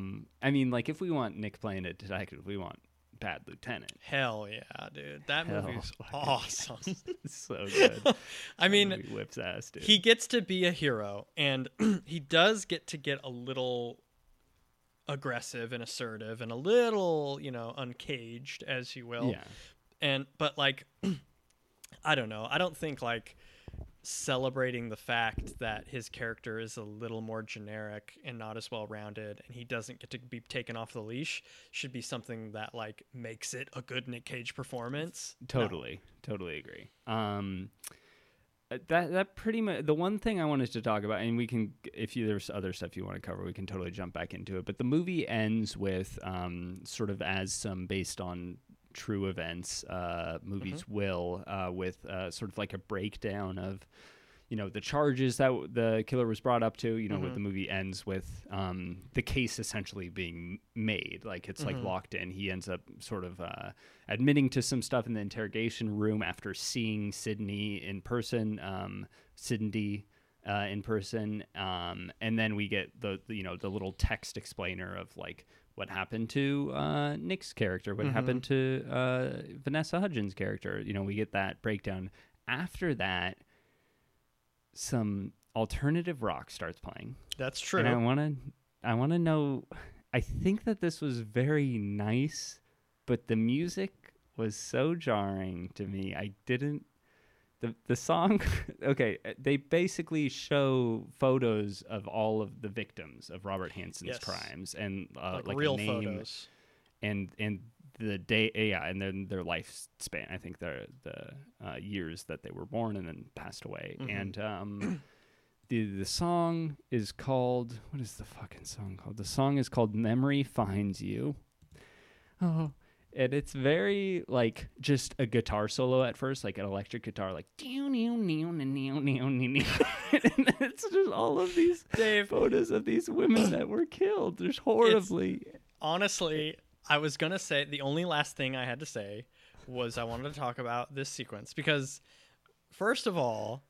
mean, like if we want Nick playing a detective, we want Bad Lieutenant. Hell yeah, dude. That movie's awesome. So good. I mean, he whips ass, dude. He gets to be a hero, and he does get a little aggressive and assertive and a little, you know, uncaged, as you will. Yeah. But like, I don't know. I don't think like celebrating the fact that his character is a little more generic and not as well-rounded and he doesn't get to be taken off the leash should be something that like makes it a good Nick Cage performance. Totally agree. That pretty much the one thing I wanted to talk about, and we can, if there's other stuff you want to cover, we can totally jump back into it, but the movie ends with sort of as some based on true events movies will with sort of like a breakdown of, you know, the charges that the killer was brought up to, you know, with the movie ends with the case essentially being made, like it's like locked in. He ends up sort of admitting to some stuff in the interrogation room after seeing Sydney in person, and then we get the you know, the little text explainer of like what happened to Nick's character, what happened to Vanessa Hudgens' character. You know, we get that breakdown. After that, some alternative rock starts playing. That's true. And I want to know, I think that this was very nice, but the music was so jarring to me. I didn't, the song, okay, they basically show photos of all of the victims of Robert Hansen's crimes and like real photos and the day, and then their lifespan. I think the years that they were born and then passed away. And the song is called, what is the fucking song called? The song is called "Memory Finds You." Oh. And it's very, like, just a guitar solo at first, like an electric guitar, like... and it's just all of these photos of these women that were killed. There's horribly... Honestly, I was going to say... The only last thing I had to say was I wanted to talk about this sequence. Because, first of all,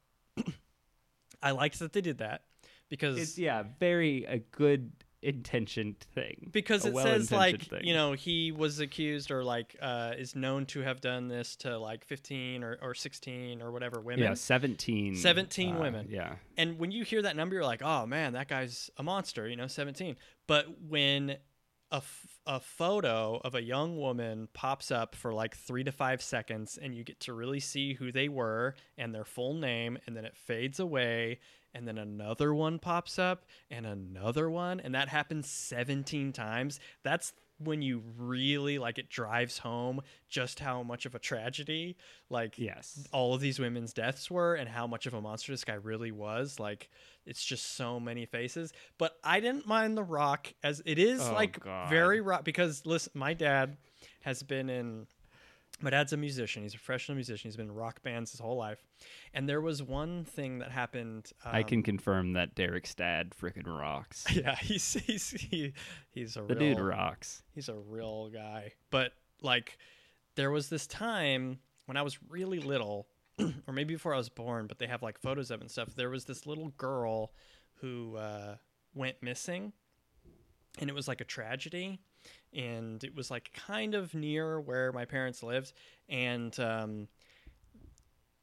I liked that they did that. Because... It's, yeah, very a good... intentioned thing. Because it says, like, thing. You know, he was accused or, like, is known to have done this to, like, 15 or 16 or whatever women. Yeah, 17. 17 women. Yeah. And when you hear that number, you're like, oh, man, that guy's a monster, you know, 17. But when a photo of a young woman pops up for like 3 to 5 seconds and you get to really see who they were and their full name, and then it fades away, and then another one pops up and another one, and that happens 17 times, that's when you really, like, it drives home just how much of a tragedy, like, yes, all of these women's deaths were and how much of a monster this guy really was. Like, it's just so many faces. But I didn't mind The Rock, as it is, very rock, because, listen, my dad's a musician. He's a professional musician. He's been in rock bands his whole life. And there was one thing that happened. I can confirm that Derek's dad freaking rocks. Yeah, he's a real... The dude rocks. He's a real guy. But, like, there was this time when I was really little, or maybe before I was born, but they have, like, photos of it and stuff. There was this little girl who went missing, and it was, like, a tragedy. And it was, like, kind of near where my parents lived. And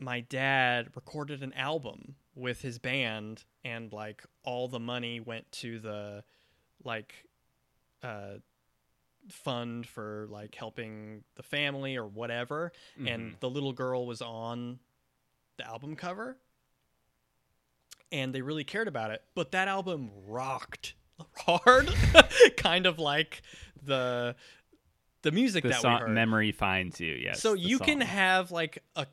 my dad recorded an album with his band, and, like, all the money went to the, like, fund for, like, helping the family or whatever. Mm-hmm. And the little girl was on the album cover, and they really cared about it. But that album rocked hard. Kind of like the music, the that song, we heard. Memory finds you. Yes. So you can have like a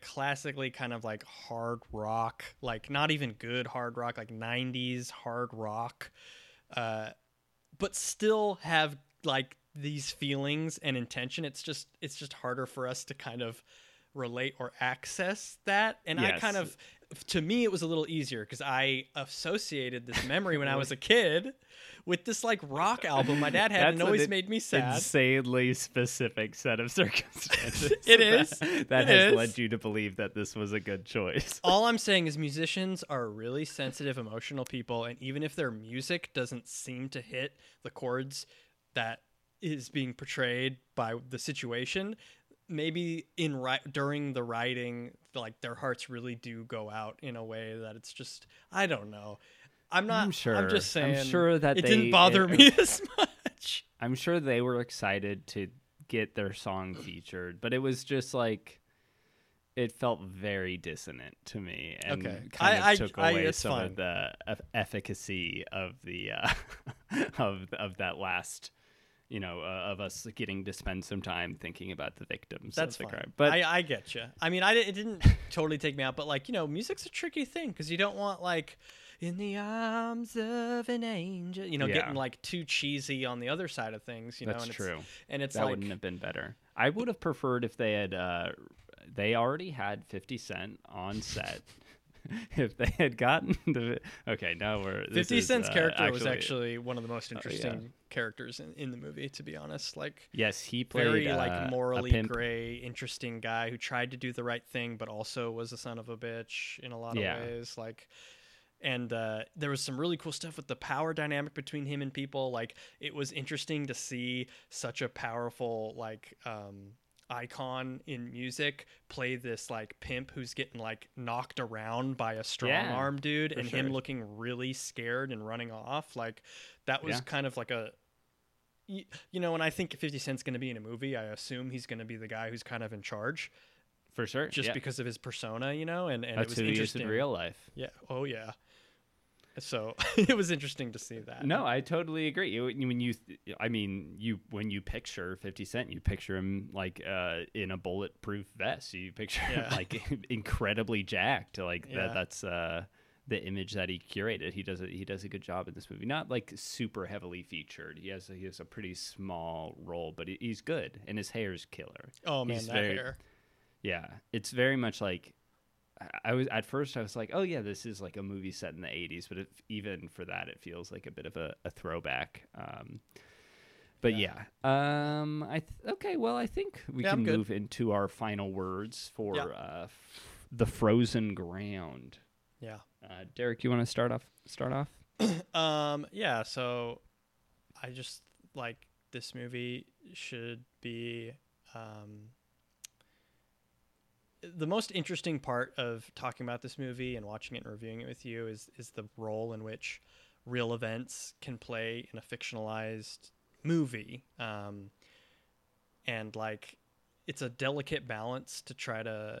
classically kind of like hard rock, like not even good hard rock, like 90s hard rock, but still have like these feelings and intention. It's just harder for us to kind of relate or access that. And yes. To me, it was a little easier because I associated this memory when I was a kid with this like rock album my dad had, and always made me sad. Insanely specific set of circumstances. It is. That has led you to believe that this was a good choice. All I'm saying is musicians are really sensitive, emotional people, and even if their music doesn't seem to hit the chords that is being portrayed by the situation, maybe during the writing, like their hearts really do go out in a way that it's just, I don't know. I'm just saying. I'm sure that it didn't bother me as much. I'm sure they were excited to get their song featured, but it was just like, it felt very dissonant to me, and kind of took away some of the efficacy of the of that last. You know, of us getting to spend some time thinking about the victims of the crime. But I get you. I mean, it didn't totally take me out, but like, you know, music's a tricky thing because you don't want like in the arms of an angel, you know, getting like too cheesy on the other side of things, you know. That's true. And it's that like, wouldn't have been better. I would have preferred if they had, they already had 50 Cent on set. If they had gotten the... Okay, now we're... 50 Cent's character was actually one of the most interesting characters in the movie, to be honest. Like, yes, he played very like morally gray, interesting guy who tried to do the right thing, but also was a son of a bitch in a lot of ways. Like, and there was some really cool stuff with the power dynamic between him and people. Like, it was interesting to see such a powerful like... icon in music play this like pimp who's getting like knocked around by a strong arm dude, and him looking really scared and running off. Like that was kind of like a, you know, when I think 50 Cent's going to be in a movie, I assume he's going to be the guy who's kind of in charge, for sure, just because of his persona, you know, and that's it was who interesting he is in real life. Yeah. Oh yeah. So it was interesting to see that. No, I totally agree. When you picture 50 Cent, you picture him like in a bulletproof vest. You picture him like incredibly jacked. Like that's the image that he curated. He does a good job in this movie. Not like super heavily featured. He has a pretty small role, but he's good, and his hair is killer. Oh man, hair. Yeah, it's very much like. I was like, oh yeah, this is like a movie set in the 80s, but even for that, it feels like a bit of a throwback. But I think we can move into our final words for The Frozen Ground. Yeah, Derek, you want to start off? Yeah, so I just like this movie should be the most interesting part of talking about this movie and watching it and reviewing it with you is the role in which real events can play in a fictionalized movie. And like, it's a delicate balance to try to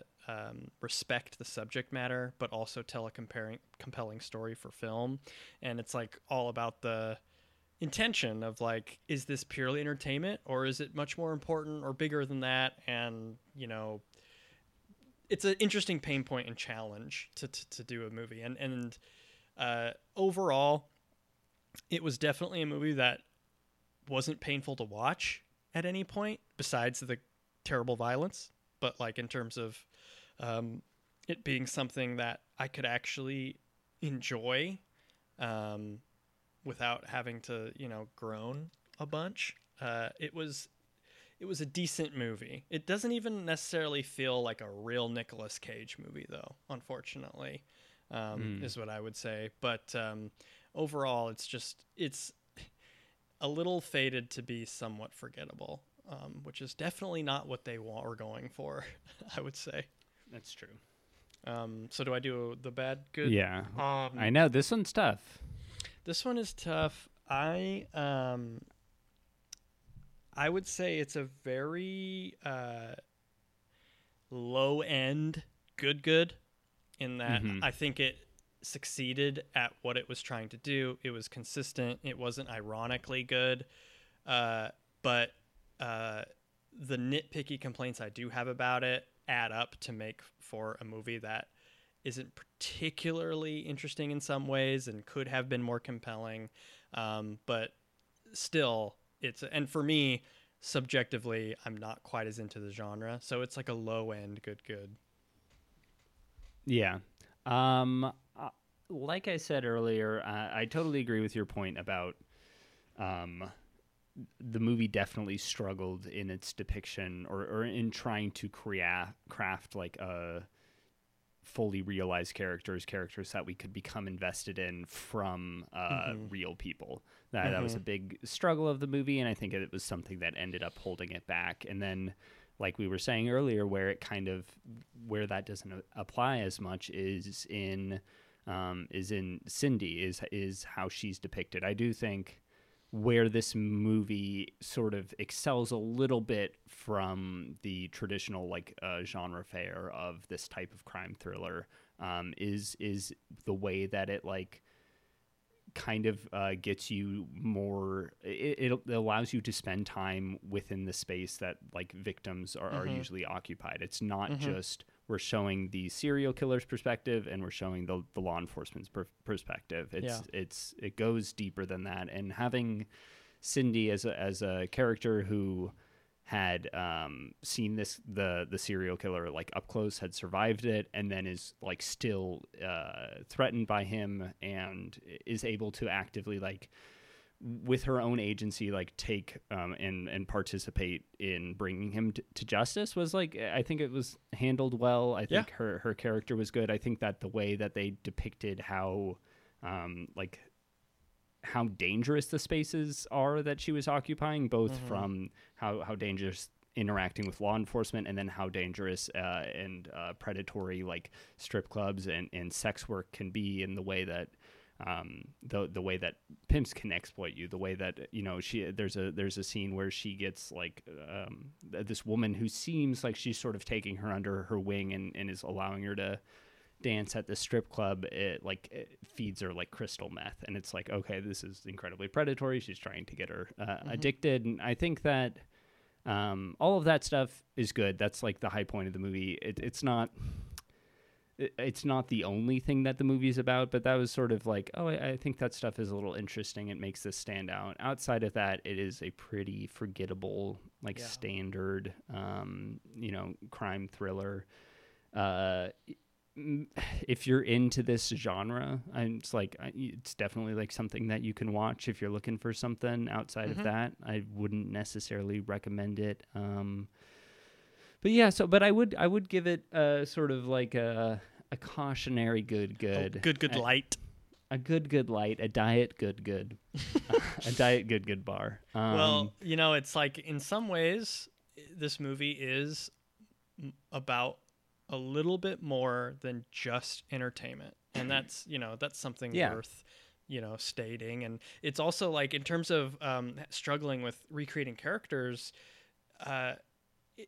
respect the subject matter, but also tell a compelling story for film. And it's like all about the intention of like, is this purely entertainment or is it much more important or bigger than that? And, you know, it's an interesting pain point and challenge to do a movie. And overall, it was definitely a movie that wasn't painful to watch at any point besides the terrible violence. But like in terms of it being something that I could actually enjoy without having to, you know, groan a bunch, it was a decent movie. It doesn't even necessarily feel like a real Nicolas Cage movie, though, unfortunately, is what I would say. But overall, it's a little fated to be somewhat forgettable, which is definitely not what they were going for, I would say. That's true. So do I do the bad, good? Yeah. I know. This one's tough. This one is tough. I would say it's a very low-end good in that I think it succeeded at what it was trying to do. It was consistent. It wasn't ironically good. But the nitpicky complaints I do have about it add up to make for a movie that isn't particularly interesting in some ways and could have been more compelling. But still... And for me, subjectively, I'm not quite as into the genre. So it's like a low-end good. Yeah. Like I said earlier, I totally agree with your point about the movie definitely struggled in its depiction or in trying to craft like a fully realized characters that we could become invested in from real people. That was a big struggle of the movie, and I think it was something that ended up holding it back. And then, like we were saying earlier, where that doesn't apply as much is in Cindy, is how she's depicted. I do think where this movie sort of excels a little bit from the traditional genre fare of this type of crime thriller is the way that it gets you more. It allows you to spend time within the space that victims are usually occupied. It's not just we're showing the serial killer's perspective and we're showing the law enforcement's perspective. It goes deeper than that. And having Cindy as a character who had seen the serial killer up close, had survived it, and then is still threatened by him and is able to actively with her own agency take and participate in bringing him to justice was I think it was handled well. I think her character was good. I think that the way that they depicted how dangerous the spaces are that she was occupying, both from how dangerous interacting with law enforcement and then how dangerous and predatory strip clubs and sex work can be, in the way that the way that pimps can exploit you, the way that, you know, there's a scene where she gets this woman who seems like she's sort of taking her under her wing and is allowing her to dance at the strip club. It feeds her crystal meth, and it's okay, this is incredibly predatory. She's trying to get her addicted. And I think that all of that stuff is good. That's the high point of the movie. It's not the only thing that the movie's about, but that was sort of I think that stuff is a little interesting. It makes this stand out. Outside of that, it is a pretty forgettable, standard, crime thriller. If you're into this genre, it's definitely something that you can watch if you're looking for something outside of that. I wouldn't necessarily recommend it. But yeah, but I would give it a sort of a cautionary good. Oh, good light. a good light, a diet good, a diet good bar. Well, you know, it's like in some ways, this movie is about a little bit more than just entertainment, and that's, you know, that's something worth, you know, stating. And it's also like in terms of struggling with recreating characters,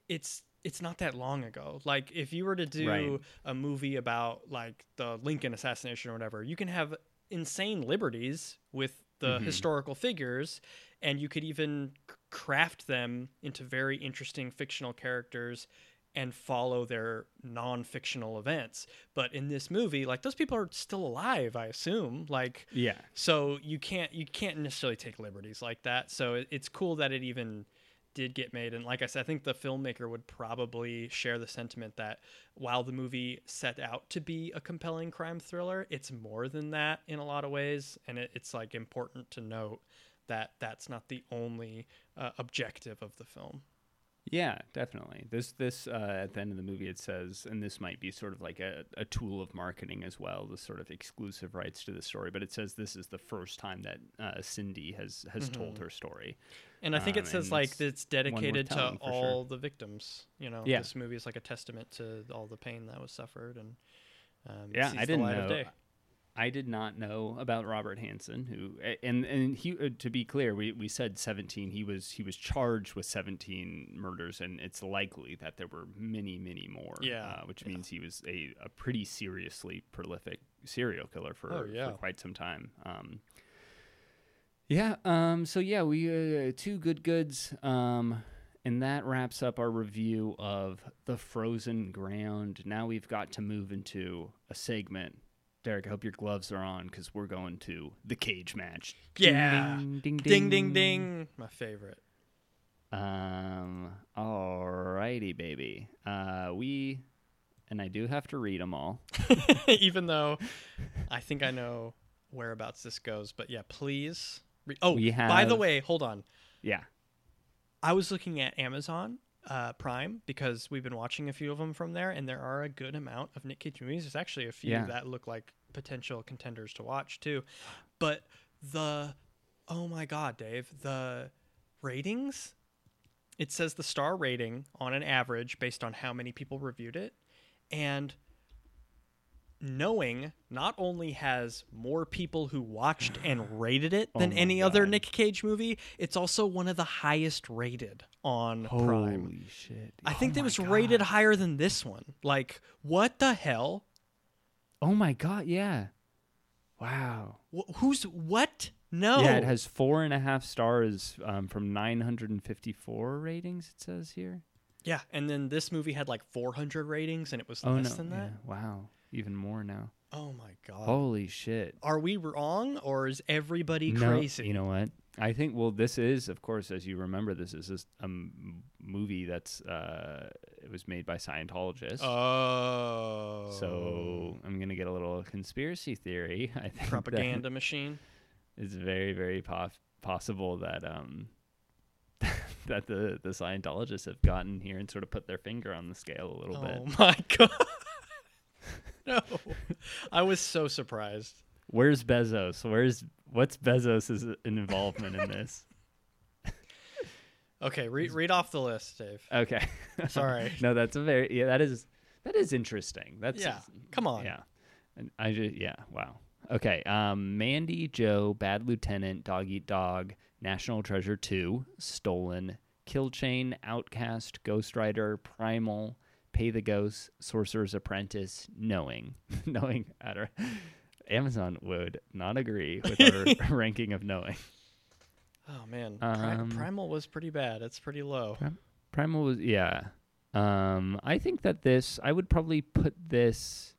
it's not that long ago. Like if you were to do a movie about like the Lincoln assassination or whatever, you can have insane liberties with the historical figures, and you could even craft them into very interesting fictional characters and follow their non-fictional events. But in this movie, like, those people are still alive, I assume. Like, yeah. So you can't necessarily take liberties like that. So it's cool that it even did get made. And like I said, I think the filmmaker would probably share the sentiment that while the movie set out to be a compelling crime thriller, it's more than that in a lot of ways. And it's like important to note that that's not the only objective of the film. Yeah, definitely. This at the end of the movie, it says, and this might be sort of like a tool of marketing as well, the sort of exclusive rights to the story, but it says this is the first time that Cindy has told her story. And I think it says like it's dedicated to all the victims. You know, this movie is like a testament to all the pain that was suffered. And I didn't know. I did not know about Robert Hansen, who and he, to be clear, we said 17. He was charged with 17 murders, and it's likely that there were many more. Which means he was a pretty seriously prolific serial killer for quite some time. We two good goods. And that wraps up our review of The Frozen Ground. Now we've got to move into a segment. Derek, I hope your gloves are on because we're going to the cage match. Yeah. Ding, ding, ding. My favorite. Alrighty, baby. And I do have to read them all. Even though I think I know whereabouts this goes. But yeah, please. By the way, hold on. Yeah. I was looking at Amazon Prime because we've been watching a few of them from there, and there are a good amount of Nick Cage movies. There's actually a few that look like potential contenders to watch too, but oh my God, Dave, the ratings, it says the star rating on an average based on how many people reviewed it, and Knowing not only has more people who watched and rated it than any other Nick Cage movie, it's also one of the highest rated on Prime. Holy shit. I think it was rated higher than this one. Like, what the hell? Oh my God, yeah. Wow. Who's what? No. Yeah, it has 4.5 stars from 954 ratings, it says here. Yeah, and then this movie had like 400 ratings, and it was less than that. Yeah. Wow. Even more now. Oh my God. Holy shit. Are we wrong, or is everybody crazy? You know what? I think, this is, of course, as you remember, this is a movie that's, it was made by Scientologists. Oh. So I'm going to get a little conspiracy theory. I think propaganda machine. It's very, very possible that, that the Scientologists have gotten here and sort of put their finger on the scale a little bit. Oh my God. No, I was so surprised. Where's Bezos? What's Bezos' involvement in this? Okay, read off the list, Dave. Okay, sorry. No, that's that is interesting. That's come on. Yeah, and I just wow. Okay, Mandy, Joe, Bad Lieutenant, Dog Eat Dog, National Treasure 2, Stolen, Kill Chain, Outcast, Ghost Rider, Primal, Pay the Ghost, Sorcerer's Apprentice, Knowing. Knowing at our Amazon would not agree with our ranking of Knowing. Oh, man. Primal was pretty bad. It's pretty low. Primal was, yeah. I think that I would probably put this,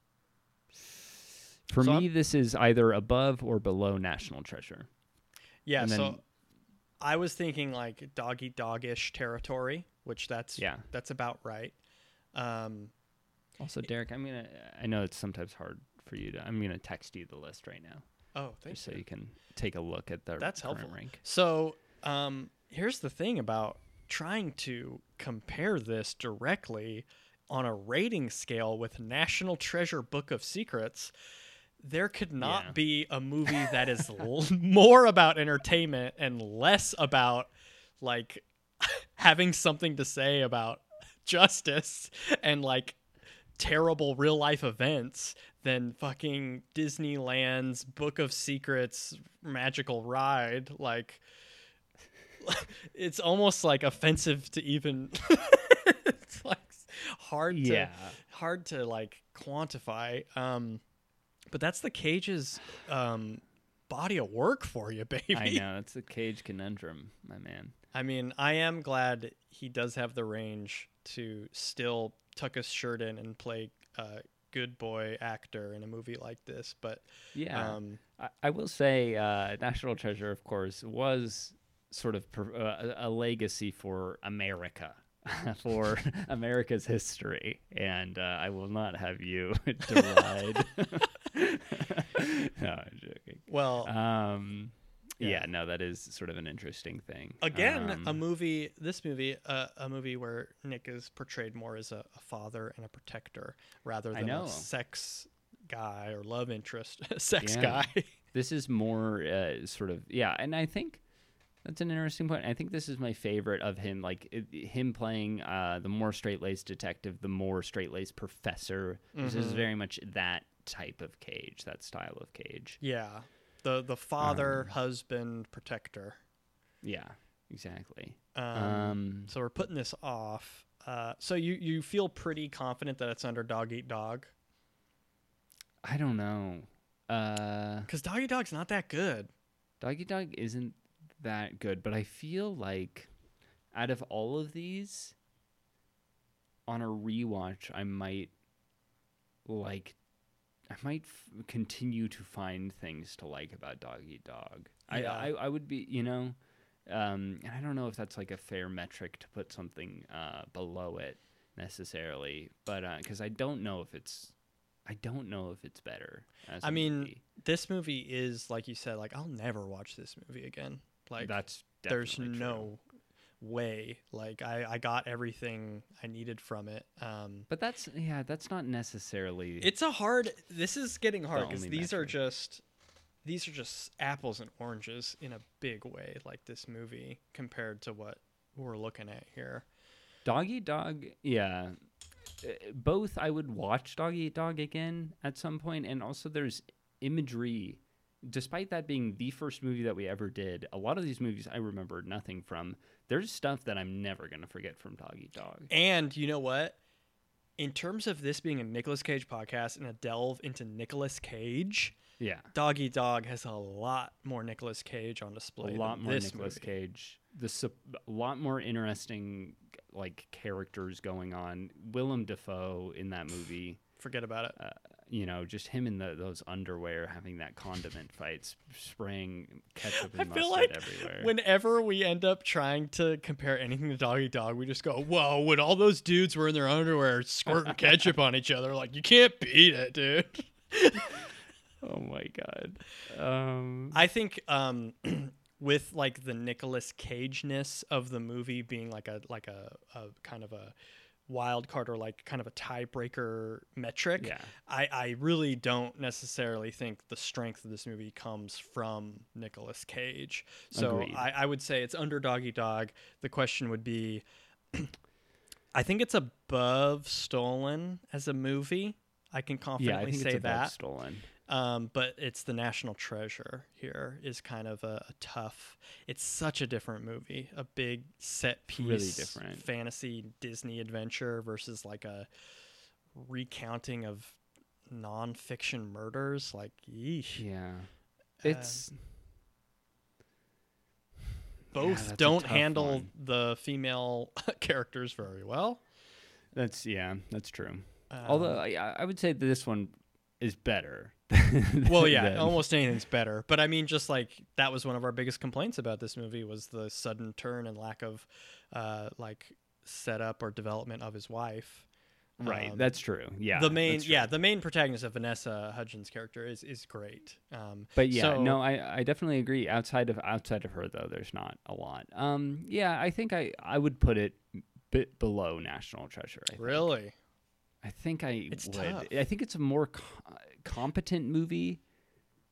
this is either above or below National Treasure. Yeah, so I was thinking like Dog Eat Dog-ish territory, which that's about right. Also, Derek, I know it's sometimes hard for you to, I'm going to text you the list right now. Oh, thanks. So you can take a look at that's helpful. Rank. So, here's the thing about trying to compare this directly on a rating scale with National Treasure Book of Secrets. there could not be a movie that is more about entertainment and less about like having something to say about justice and like terrible real life events than fucking Disneyland's Book of Secrets magical ride. Like it's almost like offensive to even it's like hard to like quantify. But that's the Cage's body of work for you, baby. I know, it's a Cage conundrum, my man. I mean, I am glad he does have the range to still tuck his shirt in and play a good boy actor in a movie like this. But yeah, I will say National Treasure, of course, was sort of a legacy for America. For America's history, and I will not have you deride. No, I'm joking. Well, that is sort of an interesting thing. Again, a movie where Nick is portrayed more as a father and a protector rather than a sex guy or love interest, guy. This is more sort of and I think that's an interesting point. I think this is my favorite of him, like him playing the more straight-laced detective, the more straight-laced professor. Mm-hmm. This is very much that type of Cage, that style of Cage. Yeah, the father, husband, protector. Yeah, exactly. So we're putting this off. So you feel pretty confident that it's under Dog Eat Dog? I don't know. Because Dog Eat Dog's not that good. Dog Eat Dog isn't that good, but I feel like out of all of these on a rewatch, I might continue to find things to like about Dog Eat Dog. Yeah. I would be, and I don't know if that's like a fair metric to put something below it necessarily, but because I don't know if it's better. This movie is, like you said, like I'll never watch this movie again. Like that's there's no way. Like I got everything I needed from it. But that's not necessarily. It's a hard. This is getting hard because these are just apples and oranges in a big way. Like this movie compared to what we're looking at here. Dog Eat Dog, yeah. Both I would watch Dog Eat Dog again at some point, and also there's imagery. Despite that being the first movie that we ever did, a lot of these movies I remember nothing from. There's stuff that I'm never going to forget from Dog Eat Dog. And you know what? In terms of this being a Nicolas Cage podcast and a delve into Nicolas Cage, Dog Eat Dog has a lot more Nicolas Cage on display. A lot more Nicolas Cage. A lot more interesting like characters going on. Willem Dafoe in that movie. Forget about it. Just him in those underwear having that condiment fight, spraying ketchup and mustard everywhere. Whenever we end up trying to compare anything to Dog Eat Dog, we just go, whoa, when all those dudes were in their underwear squirting ketchup on each other, like, you can't beat it, dude. Oh, my God. I think with, like, the Nicolas Cage-ness of the movie being, like a kind of a wild card or like kind of a tiebreaker metric. Yeah. I really don't necessarily think the strength of this movie comes from Nicolas Cage. So I would say it's under Dog Eat Dog. The question would be, I think it's above Stolen as a movie. I can confidently say it's above that. Stolen. But it's the National Treasure here is kind of a tough. It's such a different movie, a big set piece, really different fantasy Disney adventure versus like a recounting of nonfiction murders. Like, yeesh. Yeah, it's both don't handle the female characters very well. That's true. Although I would say that this one is better. Well, almost anything's better. But I mean, just like that was one of our biggest complaints about this movie was the sudden turn and lack of like setup or development of his wife. Right, that's true. Yeah, the main protagonist of Vanessa Hudgens' character is great. But I definitely agree. Outside of her though, there's not a lot. I think I would put it a bit below National Treasure. I think. Really? I think I it's would. Tough. I think it's a more competent movie,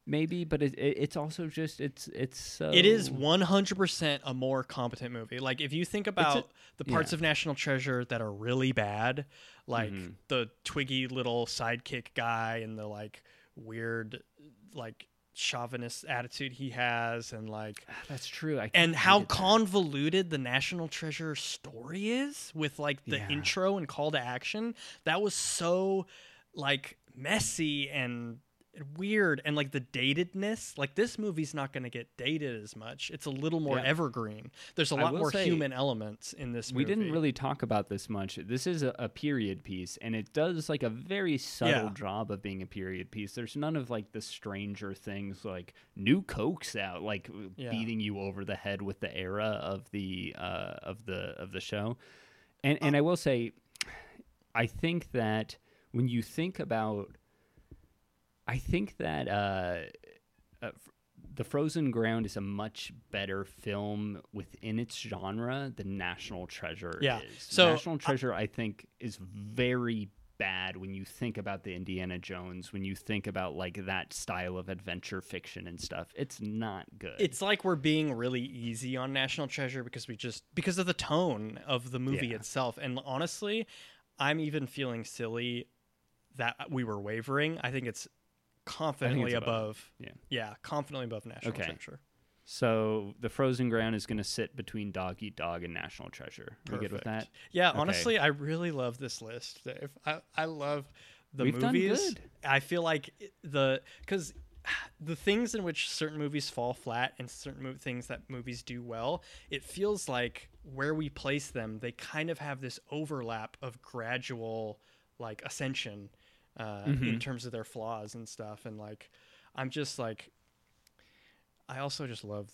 maybe, but it's also just it is 100% a more competent movie. Like if you think about the parts of National Treasure that are really bad, like the twiggy little sidekick guy and the like weird like chauvinist attitude he has, and like that's true. And how convoluted the National Treasure story is with like the intro and call to action. That was so like messy and weird, and like the datedness. Like this movie's not going to get dated as much. It's a little more evergreen. There's a lot more human elements in this movie. We didn't really talk about this much. This is a period piece, and it does like a very subtle job of being a period piece. There's none of like the Stranger Things like new Coke's out, like beating you over the head with the era of the show. And I will say, I think that when you think about The Frozen Ground is a much better film within its genre than National Treasure is. So National Treasure, I think, is very bad when you think about the Indiana Jones, when you think about like that style of adventure fiction and stuff. It's not good. It's like we're being really easy on National Treasure because of the tone of the movie itself. And honestly, I'm even feeling silly that we were wavering. I think it's confidently above. Confidently above National Treasure. So The Frozen Ground is going to sit between Dog Eat Dog and National Treasure. Perfect. You good with that? Yeah, okay. Honestly, I really love this list, Dave. I love the movies. Done good. I feel like because the things in which certain movies fall flat and certain things that movies do well, it feels like where we place them, they kind of have this overlap of gradual like ascension in terms of their flaws and stuff. And like I'm just like, I also just love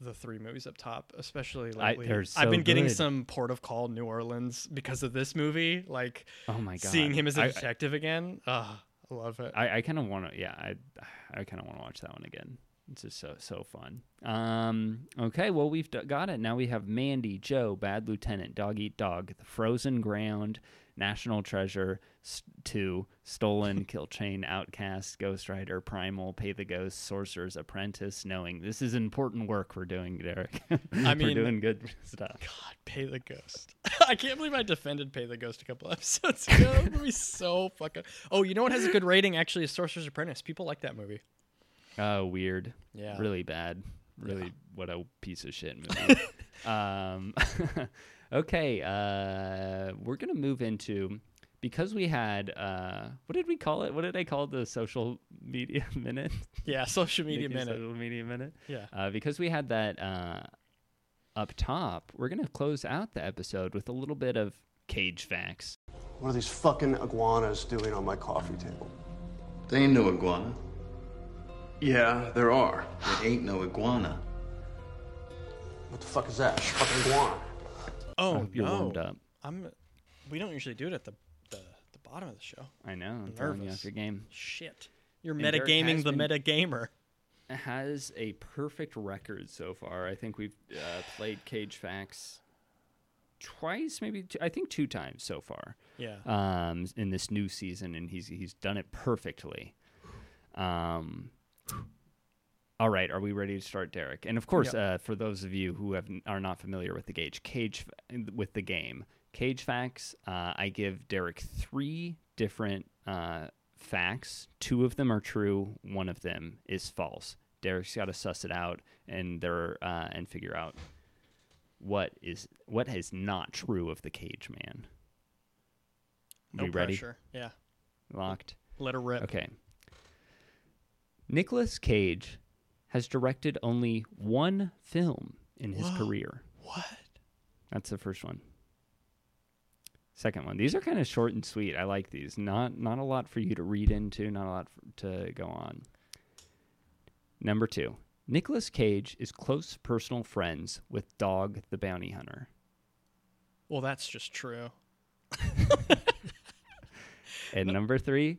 the three movies up top, especially lately. I've been getting some Port of Call New Orleans because of this movie. Like, oh my god, seeing him as a detective again. I love it. I kind of want to I kind of want to watch that one again. It's just so fun. Okay, well, we've got it. Now we have Mandy, Joe, Bad Lieutenant, Dog Eat Dog, The Frozen Ground, National Treasure, 2, Stolen, Kill Chain, Outcast, Ghost Rider, Primal, Pay the Ghost, Sorcerer's Apprentice, Knowing. This is important work we're doing, Derek. I mean, we're doing good stuff. God, Pay the Ghost. I can't believe I defended Pay the Ghost a couple episodes ago. That movie's so fucking... Oh, you know what has a good rating, actually, is Sorcerer's Apprentice. People like that movie. Oh, weird. Yeah. Really bad. Really, what a piece of shit movie. Okay, we're going to move into, because we had, what did we call it? What did I call the social media minute? Yeah, social media minute. Social media minute. Yeah. Because we had that up top, we're going to close out the episode with a little bit of Cage Facts. What are these fucking iguanas doing on my coffee table? There ain't no iguana. Yeah, there are. There ain't no iguana. What the fuck is that? Fucking iguana. Oh, you're warmed up. We don't usually do it at the bottom of the show. I know. I'm telling you, off your game. Shit. You're metagaming the metagamer. Has a perfect record so far. I think we've played Cage Facts twice, maybe. I think 2 times so far. Yeah. In this new season, and he's done it perfectly. All right, are we ready to start, Derek? And of course, for those of you who are not familiar with the game, Cage Facts, I give Derek 3 different facts. 2 of them are true, 1 of them is false. Derek's got to suss it out and figure out what is not true of the Cage Man. No pressure. Ready? Yeah. Locked. Let her rip. Okay. Nicolas Cage has directed only 1 film in his career. What? That's the first one. Second one. These are kind of short and sweet. I like these. Not a lot for you to read into, not a lot to go on. Number 2. Nicolas Cage is close personal friends with Dog the Bounty Hunter. Well, that's just true. And number 3.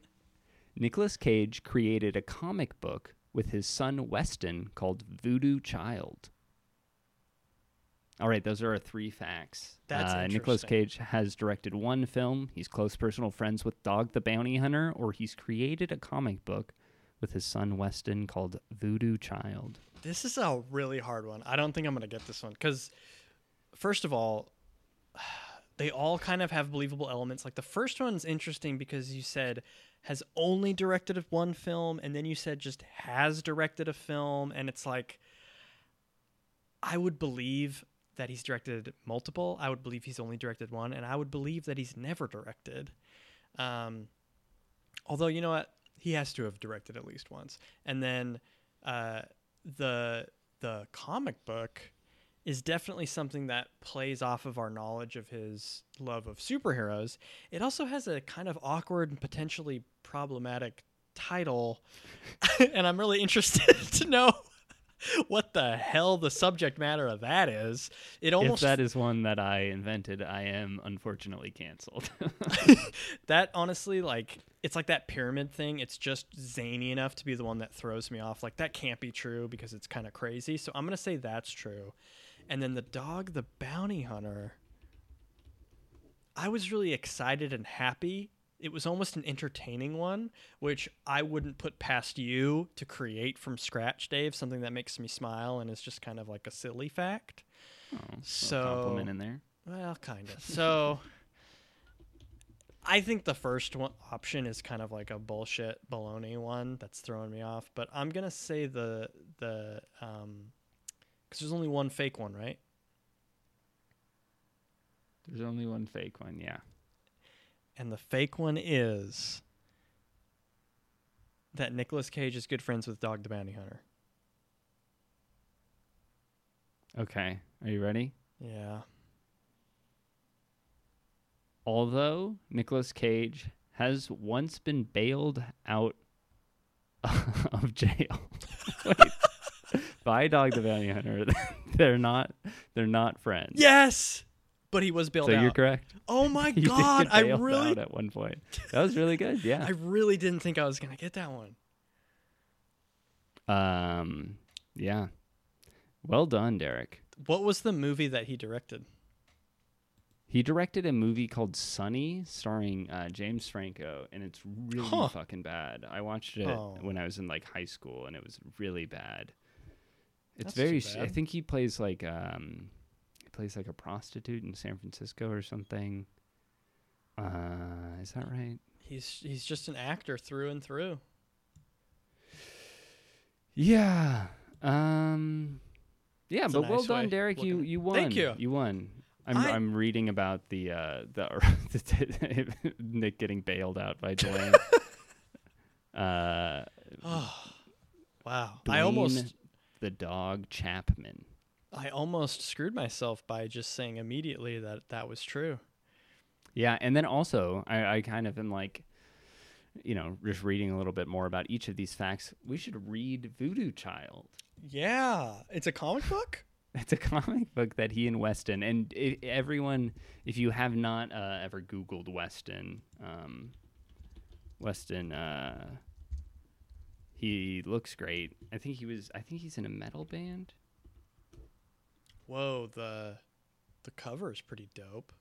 Nicolas Cage created a comic book with his son Weston called Voodoo Child. All right, those are our three facts. That's interesting. Nicolas Cage has directed one film. He's close personal friends with Dog the Bounty Hunter, or he's created a comic book with his son Weston called Voodoo Child. This is a really hard one. I don't think I'm going to get this one because, first of all, they all kind of have believable elements. Like the first one's interesting because you said has only directed one film, and then you said just has directed a film, and it's like I would believe that he's directed multiple. I would believe he's only directed one, and I would believe that he's never directed. Although, you know what? He has to have directed at least once. And then the comic book is definitely something that plays off of our knowledge of his love of superheroes. It also has a kind of awkward and potentially problematic title, and I'm really interested to know what the hell the subject matter of that is. It almost, if that is one that I invented, I am unfortunately canceled. That honestly, like, it's like that pyramid thing. It's just zany enough to be the one that throws me off. Like, that can't be true because it's kind of crazy. So I'm going to say that's true. And then the Dog the Bounty Hunter, I was really excited and happy. It was almost an entertaining one, which I wouldn't put past you to create from scratch, Dave, something that makes me smile and is just kind of like a silly fact. Oh, so a compliment in there. Well, kind of. So I think the first one option is kind of like a bullshit baloney one that's throwing me off, but I'm going to say the cuz there's only one fake one, right? There's only one fake one, yeah. And the fake one is that Nicolas Cage is good friends with Dog the Bounty Hunter. Okay. Are you ready? Yeah. Although Nicolas Cage has once been bailed out of jail by Dog the Bounty Hunter, they're not friends. Yes! But he was bailed out. So you're correct. Oh my God. I really out at one point. That was really good. Yeah. I really didn't think I was going to get that one. Yeah. Well done, Derek. What was the movie that he directed? He directed a movie called Sunny, starring James Franco, and it's really fucking bad. I watched it when I was in like high school, and it was really bad. It's That's very I think he plays like a prostitute in San Francisco or something. Is that right? He's just an actor through and through. Yeah. Yeah, but well done, Derek. You won. Thank you. You won. I'm reading about the Nick getting bailed out by Dwayne. Wow. Dwayne, I almost the dog Chapman. I almost screwed myself by just saying immediately that was true. Yeah, and then also, I kind of am like, you know, just reading a little bit more about each of these facts. We should read Voodoo Child. Yeah, it's a comic book? It's a comic book that he and Weston, and everyone, if you have not ever Googled Weston, he looks great. I think he's in a metal band. Whoa, the cover is pretty dope.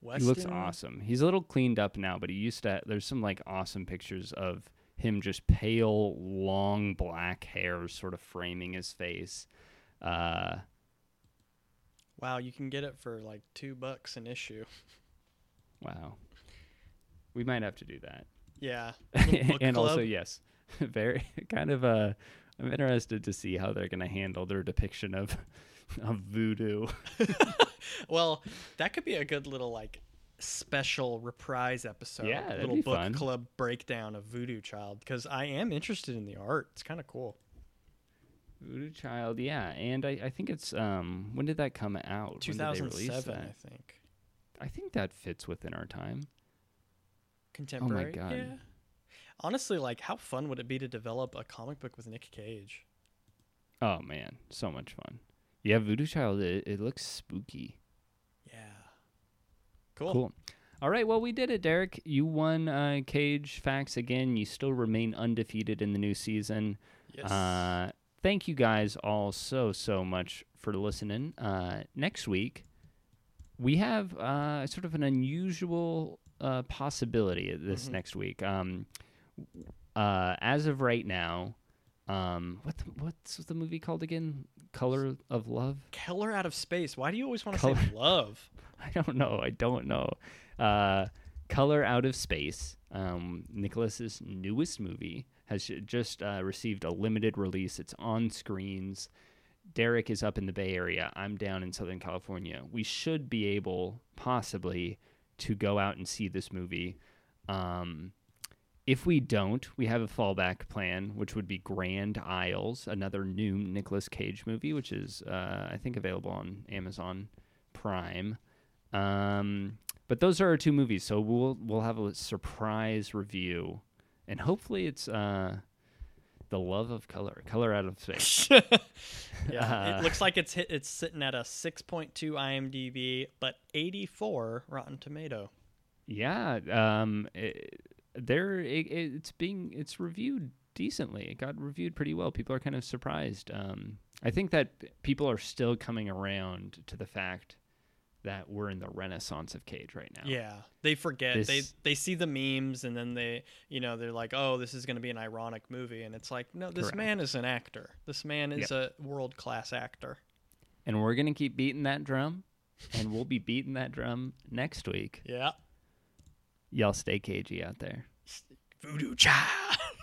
Weston? He looks awesome. He's a little cleaned up now, but he used to. There's some like awesome pictures of him, just pale, long black hair, sort of framing his face. Wow, you can get it for like $2 an issue. Wow, we might have to do that. Yeah, and also yes, very kind of a. I'm interested to see how they're going to handle their depiction of voodoo. Well, that could be a good little like special reprise episode. Yeah, that'd little be book fun. Club breakdown of Voodoo Child, because I am interested in the art. It's kind of cool. Voodoo Child, yeah, and I think it's when did that come out? 2007, I think. I think that fits within our time. Contemporary. Oh my God. Yeah. Honestly, like, how fun would it be to develop a comic book with Nick Cage? Oh, man. So much fun. Yeah, Voodoo Child, it looks spooky. Yeah. Cool. All right, well, we did it, Derek. You won Cage Facts again. You still remain undefeated in the new season. Yes. Thank you guys all so much for listening. Next week, we have sort of an unusual possibility this next week. As of right now, what's the movie called again? Color of Love? Color Out of Space. Why do you always want to say love? I don't know. Color Out of Space, Nicolas's newest movie, has just received a limited release. It's on screens. Derek is up in the Bay Area. I'm down in Southern California. We should be able, possibly, to go out and see this movie. If we don't, we have a fallback plan, which would be Grand Isles, another new Nicolas Cage movie, which is, I think, available on Amazon Prime. But those are our two movies, so we'll have a surprise review, and hopefully it's The Love of Color Out of Space. Yeah, it looks like it's sitting at a 6.2 IMDb, but 84 Rotten Tomato. Yeah, it's reviewed decently. It got reviewed pretty well. People are kind of surprised. I think that people are still coming around to the fact that we're in the renaissance of Cage right now. Yeah, they forget. They see the memes, and then they're like, oh, this is going to be an ironic movie. And it's like, no, this man is an actor. This man is a world-class actor. And we're going to keep beating that drum, and we'll be beating that drum next week. Yeah. Y'all stay cagey out there. Voodoo Child.